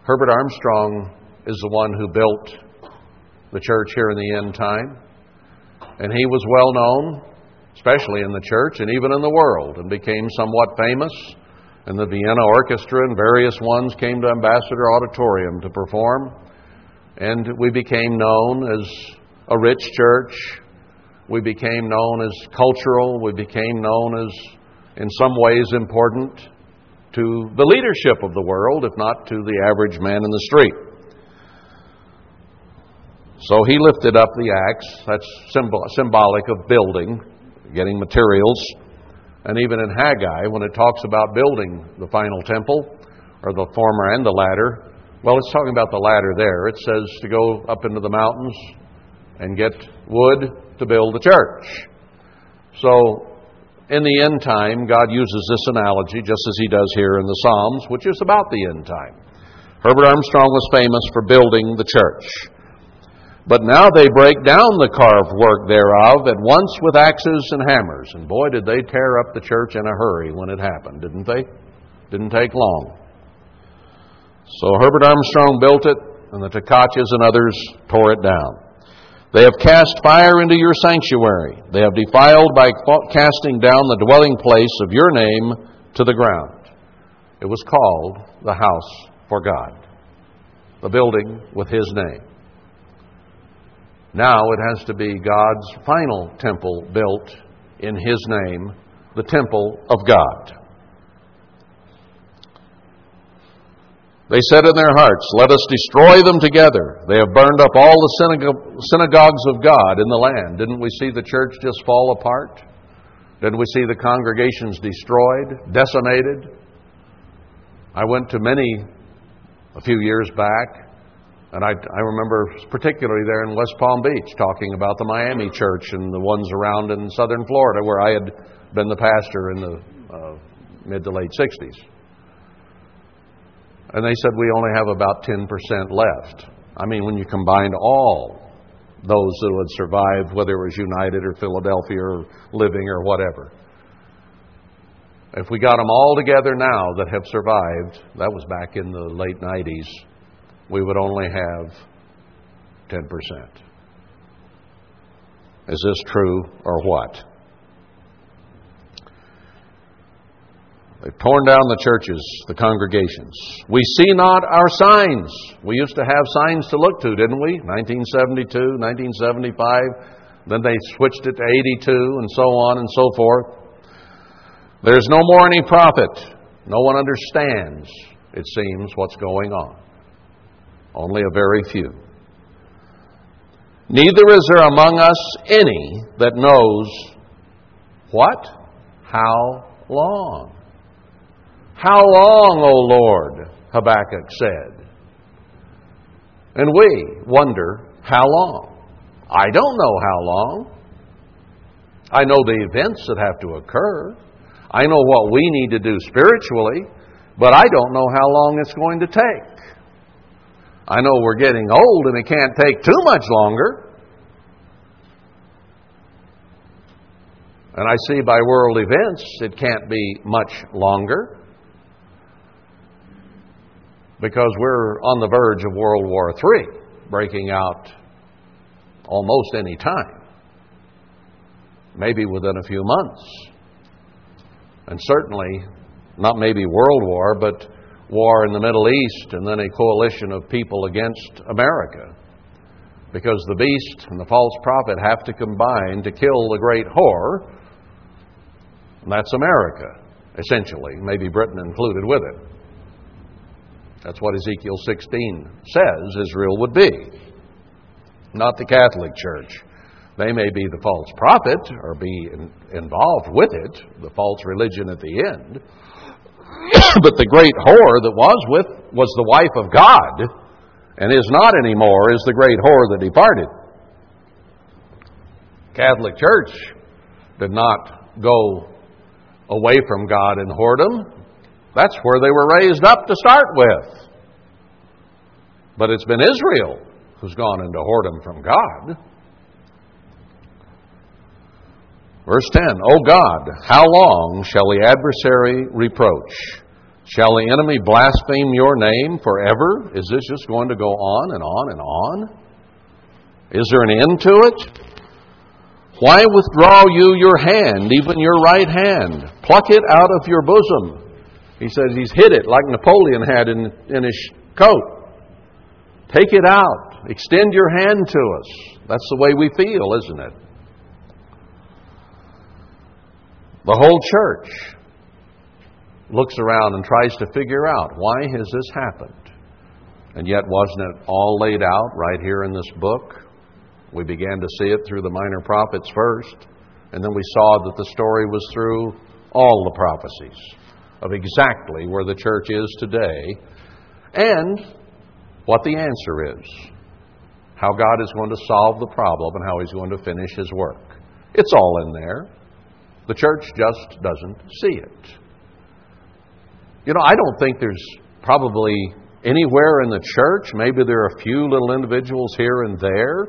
Herbert Armstrong is the one who built the church here in the end time. And he was well known, especially in the church and even in the world, and became somewhat famous. And the Vienna Orchestra and various ones came to Ambassador Auditorium to perform. And we became known as a rich church. We became known as cultural. We became known as, in some ways, important to the leadership of the world, if not to the average man in the street. So he lifted up the axe. That's symbol, symbolic of building, getting materials. And even in Haggai, when it talks about building the final temple, or the former and the latter, well, it's talking about the latter there. It says to go up into the mountains and get wood to build the church. So, in the end time, God uses this analogy just as he does here in the Psalms, which is about the end time. Herbert Armstrong was famous for building the church. But now they break down the carved work thereof at once with axes and hammers. And boy, did they tear up the church in a hurry when it happened, didn't they? Didn't take long. So Herbert Armstrong built it, and the Tocatchas and others tore it down. They have cast fire into your sanctuary. They have defiled by casting down the dwelling place of your name to the ground. It was called the house for God, the building with his name. Now it has to be God's final temple built in his name, the temple of God. They said in their hearts, let us destroy them together. They have burned up all the synago- synagogues of God in the land. Didn't we see the church just fall apart? Didn't we see the congregations destroyed, decimated? I went to many a few years back. And I, I remember particularly there in West Palm Beach talking about the Miami church and the ones around in southern Florida where I had been the pastor in the uh, mid to late sixties. And they said, we only have about ten percent left. I mean, when you combined all those that had survived, whether it was United or Philadelphia or Living or whatever. If we got them all together now that have survived, that was back in the late nineties, we would only have ten percent. Is this true or what? They've torn down the churches, the congregations. We see not our signs. We used to have signs to look to, didn't we? nineteen seventy-two, nineteen seventy-five. Then they switched it to eighty-two and so on and so forth. There's no more any prophet. No one understands, it seems, what's going on. Only a very few. Neither is there among us any that knows what? How long? How long, O Lord, Habakkuk said. And we wonder, how long? I don't know how long. I know the events that have to occur. I know what we need to do spiritually, but I don't know how long it's going to take. I know we're getting old and it can't take too much longer. And I see by world events it can't be much longer because we're on the verge of World War Three breaking out almost any time, maybe within a few months. And certainly, not maybe World War, but war in the Middle East, and then a coalition of people against America. Because the beast and the false prophet have to combine to kill the great whore, and that's America, essentially, maybe Britain included with it. That's what Ezekiel sixteen says Israel would be, not the Catholic Church. They may be the false prophet, or be in, involved with it, the false religion at the end, but the great whore that was with was the wife of God, and is not anymore, is the great whore that departed. Catholic Church did not go away from God in whoredom. That's where they were raised up to start with. But it's been Israel who's gone into whoredom from God. Verse ten, O God, how long shall the adversary reproach? Shall the enemy blaspheme your name forever? Is this just going to go on and on and on? Is there an end to it? Why withdraw you your hand, even your right hand? Pluck it out of your bosom. He says he's hid it like Napoleon had in, in his coat. Take it out. Extend your hand to us. That's the way we feel, isn't it? The whole church looks around and tries to figure out, why has this happened? And yet, wasn't it all laid out right here in this book? We began to see it through the minor prophets first, and then we saw that the story was through all the prophecies of exactly where the church is today and what the answer is, how God is going to solve the problem and how he's going to finish his work. It's all in there. The church just doesn't see it. You know, I don't think there's probably anywhere in the church, maybe there are a few little individuals here and there,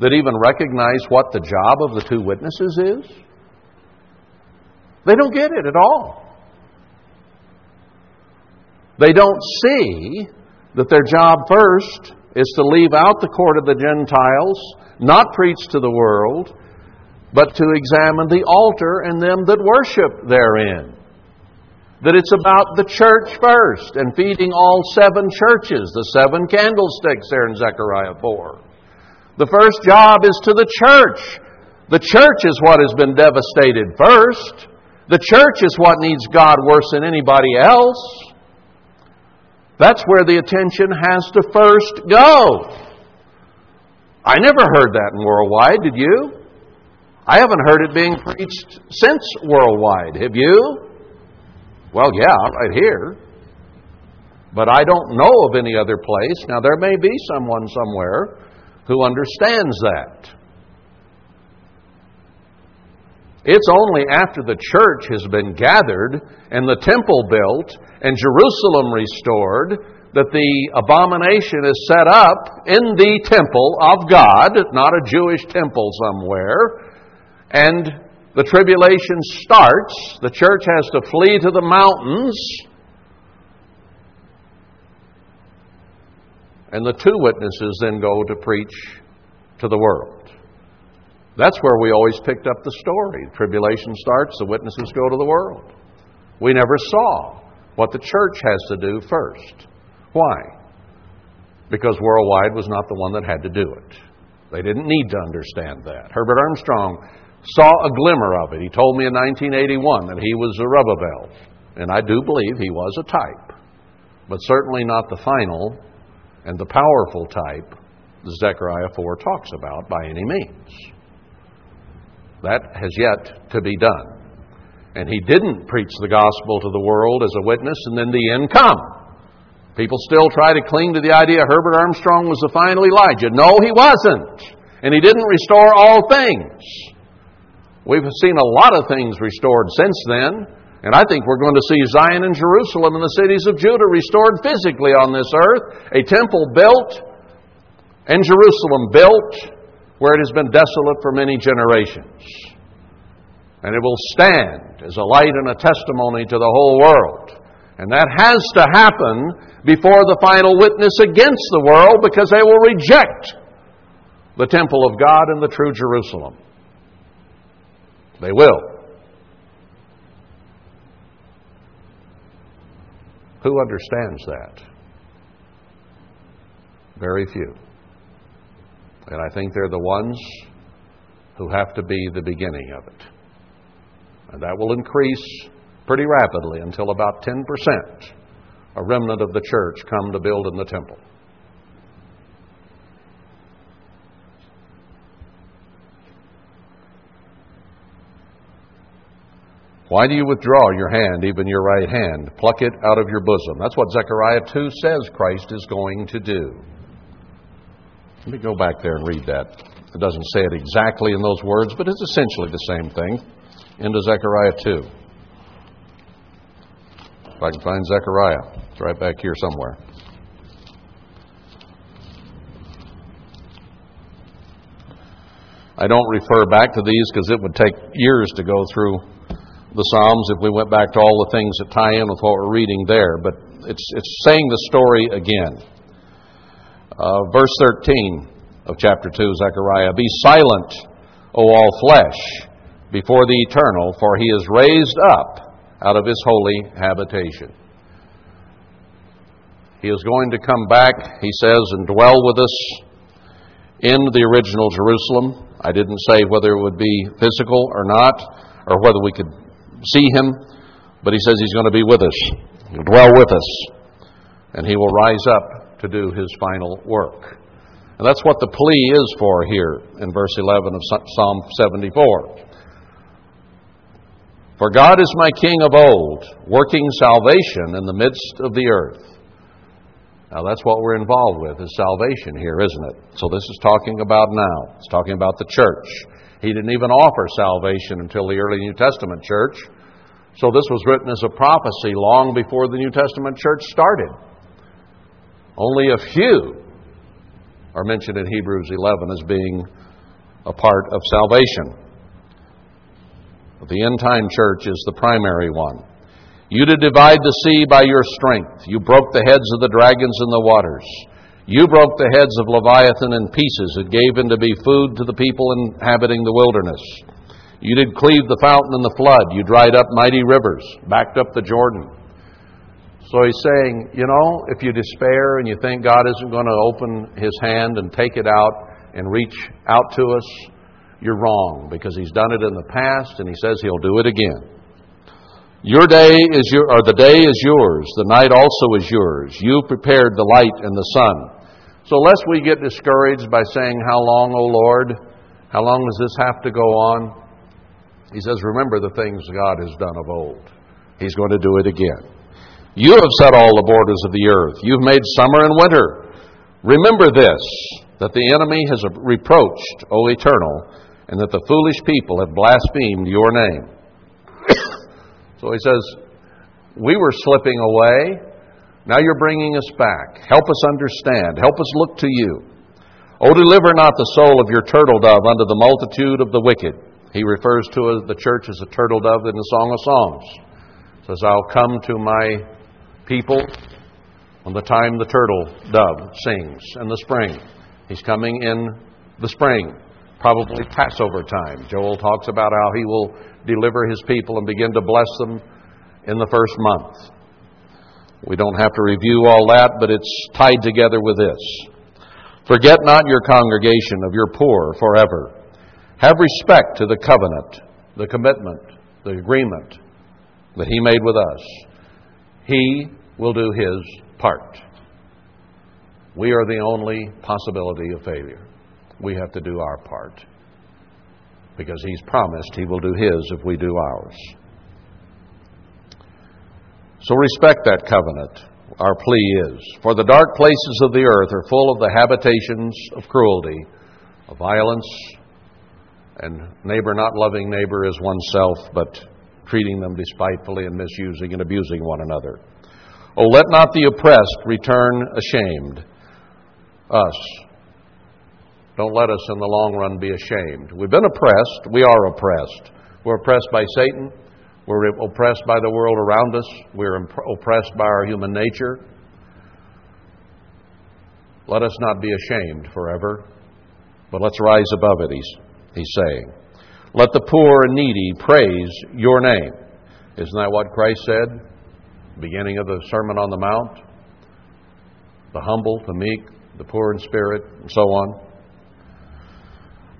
that even recognize what the job of the two witnesses is? They don't get it at all. They don't see that their job first is to leave out the court of the Gentiles, not preach to the world, but to examine the altar and them that worship therein. That it's about the church first and feeding all seven churches, the seven candlesticks there in Zechariah four. The first job is to the church. The church is what has been devastated first. The church is what needs God worse than anybody else. That's where the attention has to first go. I never heard that in Worldwide, did you? I haven't heard it being preached since Worldwide, have you? Well, yeah, right here. But I don't know of any other place. Now, there may be someone somewhere who understands that. It's only after the church has been gathered and the temple built and Jerusalem restored that the abomination is set up in the temple of God, not a Jewish temple somewhere, and the tribulation starts. The church has to flee to the mountains, and the two witnesses then go to preach to the world. That's where we always picked up the story. Tribulation starts, the witnesses go to the world. We never saw what the church has to do first. Why? Because Worldwide was not the one that had to do it. They didn't need to understand that. Herbert Armstrong saw a glimmer of it. He told me in nineteen eighty-one that he was Zerubbabel, and I do believe he was a type, but certainly not the final and the powerful type that Zechariah four talks about by any means. That has yet to be done. And he didn't preach the gospel to the world as a witness, and then the end come. People still try to cling to the idea Herbert Armstrong was the final Elijah. No, he wasn't. And he didn't restore all things. We've seen a lot of things restored since then, and I think we're going to see Zion and Jerusalem and the cities of Judah restored physically on this earth, a temple built and Jerusalem built where it has been desolate for many generations. And it will stand as a light and a testimony to the whole world. And that has to happen before the final witness against the world, because they will reject the temple of God and the true Jerusalem. They will. Who understands that? Very few. And I think they're the ones who have to be the beginning of it. And that will increase pretty rapidly until about ten percent, a remnant of the church, come to build in the temple. Why do you withdraw your hand, even your right hand? Pluck it out of your bosom. That's what Zechariah two says Christ is going to do. Let me go back there and read that. It doesn't say it exactly in those words, but it's essentially the same thing. Into Zechariah two. If I can find Zechariah, it's right back here somewhere. I don't refer back to these because it would take years to go through the Psalms if we went back to all the things that tie in with what we're reading there. But it's it's saying the story again. Uh, verse thirteen of chapter two, Zechariah, "Be silent, O all flesh, before the Eternal, for He is raised up out of His holy habitation." He is going to come back, he says, and dwell with us in the original Jerusalem. I didn't say whether it would be physical or not, or whether we could see Him, but He says He's going to be with us. He'll dwell with us, and He will rise up to do His final work. And that's what the plea is for here in verse eleven of Psalm seventy-four. "For God is my King of old, working salvation in the midst of the earth." Now, that's what we're involved with, is salvation here, isn't it? So this is talking about now. It's talking about the church. He didn't even offer salvation until the early New Testament church. So this was written as a prophecy long before the New Testament church started. Only a few are mentioned in Hebrews eleven as being a part of salvation. But the end-time church is the primary one. "You did divide the sea by your strength. You broke the heads of the dragons in the waters. You broke the heads of Leviathan in pieces and gave him to be food to the people inhabiting the wilderness. You did cleave the fountain and the flood. You dried up mighty rivers, backed up the Jordan." So he's saying, you know, if you despair and you think God isn't going to open His hand and take it out and reach out to us, you're wrong, because He's done it in the past, and He says He'll do it again. Your day is your, or the day is yours, the night also is yours. You prepared the light and the sun. So lest we get discouraged by saying, "How long, O Lord? How long does this have to go on?" He says, remember the things God has done of old. He's going to do it again. "You have set all the borders of the earth. You've made summer and winter. Remember this, that the enemy has reproached, O Eternal, and that the foolish people have blasphemed your name." So he says, we were slipping away. Now you're bringing us back. Help us understand. Help us look to you. "O deliver not the soul of your turtle dove unto the multitude of the wicked." He refers to the church as a turtle dove in the Song of Songs. He says, "I'll come to my people on the time the turtle dove sings in the spring." He's coming in the spring. Probably Passover time. Joel talks about how he will deliver his people and begin to bless them in the first month. We don't have to review all that, but it's tied together with this. "Forget not your congregation of your poor forever. Have respect to the covenant," the commitment, the agreement that He made with us. He will do His part. We are the only possibility of failure. We have to do our part, because He's promised He will do His if we do ours. So respect that covenant. Our plea is, "For the dark places of the earth are full of the habitations of cruelty, of violence," and neighbor not loving neighbor is oneself, but treating them despitefully and misusing and abusing one another. "Oh, let not the oppressed return ashamed." Us. Don't let us in the long run be ashamed. We've been oppressed. We are oppressed. We're oppressed by Satan. We're oppressed by the world around us. We're imp- oppressed by our human nature. Let us not be ashamed forever, but let's rise above it, he's, he's saying. "Let the poor and needy praise your name." Isn't that what Christ said? Beginning of the Sermon on the Mount. The humble, the meek, the poor in spirit, and so on.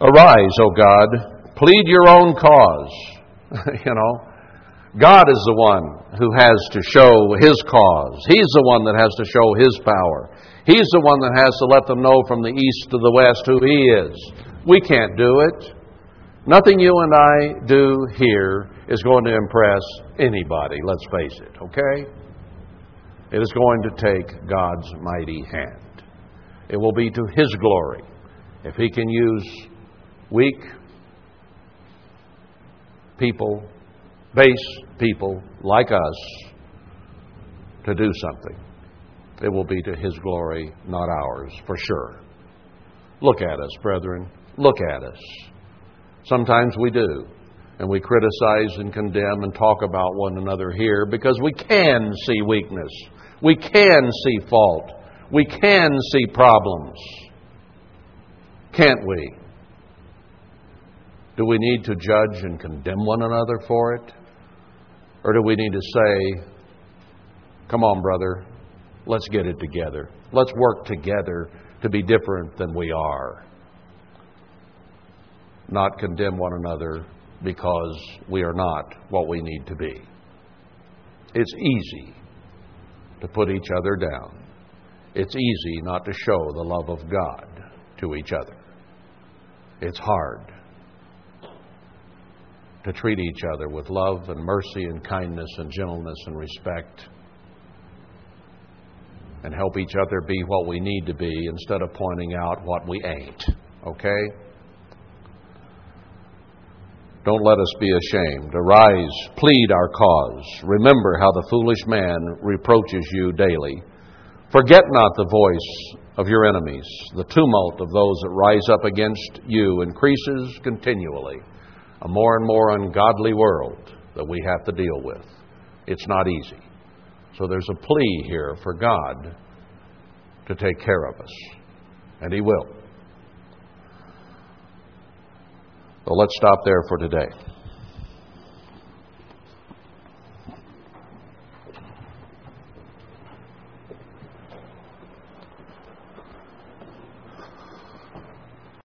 "Arise, O God, plead your own cause." You know, God is the one who has to show His cause. He's the one that has to show His power. He's the one that has to let them know from the east to the west who He is. We can't do it. Nothing you and I do here is going to impress anybody, let's face it, okay? It is going to take God's mighty hand. It will be to His glory. If he can use weak people, base people like us to do something, it will be to his glory, not ours, for sure. Look at us, brethren. Look at us. Sometimes we do, and we criticize and condemn and talk about one another here because we can see weakness. We can see fault. We can see problems. Can't we? Do we need to judge and condemn one another for it? Or do we need to say, come on, brother, let's get it together. Let's work together to be different than we are. Not condemn one another because we are not what we need to be. It's easy to put each other down. It's easy not to show the love of God to each other. It's hard to treat each other with love and mercy and kindness and gentleness and respect, and help each other be what we need to be instead of pointing out what we ain't. Okay? Don't let us be ashamed. Arise, plead our cause. Remember how the foolish man reproaches you daily. Forget not the voice of your enemies. The tumult of those that rise up against you increases continually. A more and more ungodly world that we have to deal with. It's not easy. So there's a plea here for God to take care of us, and he will. So let's stop there for today.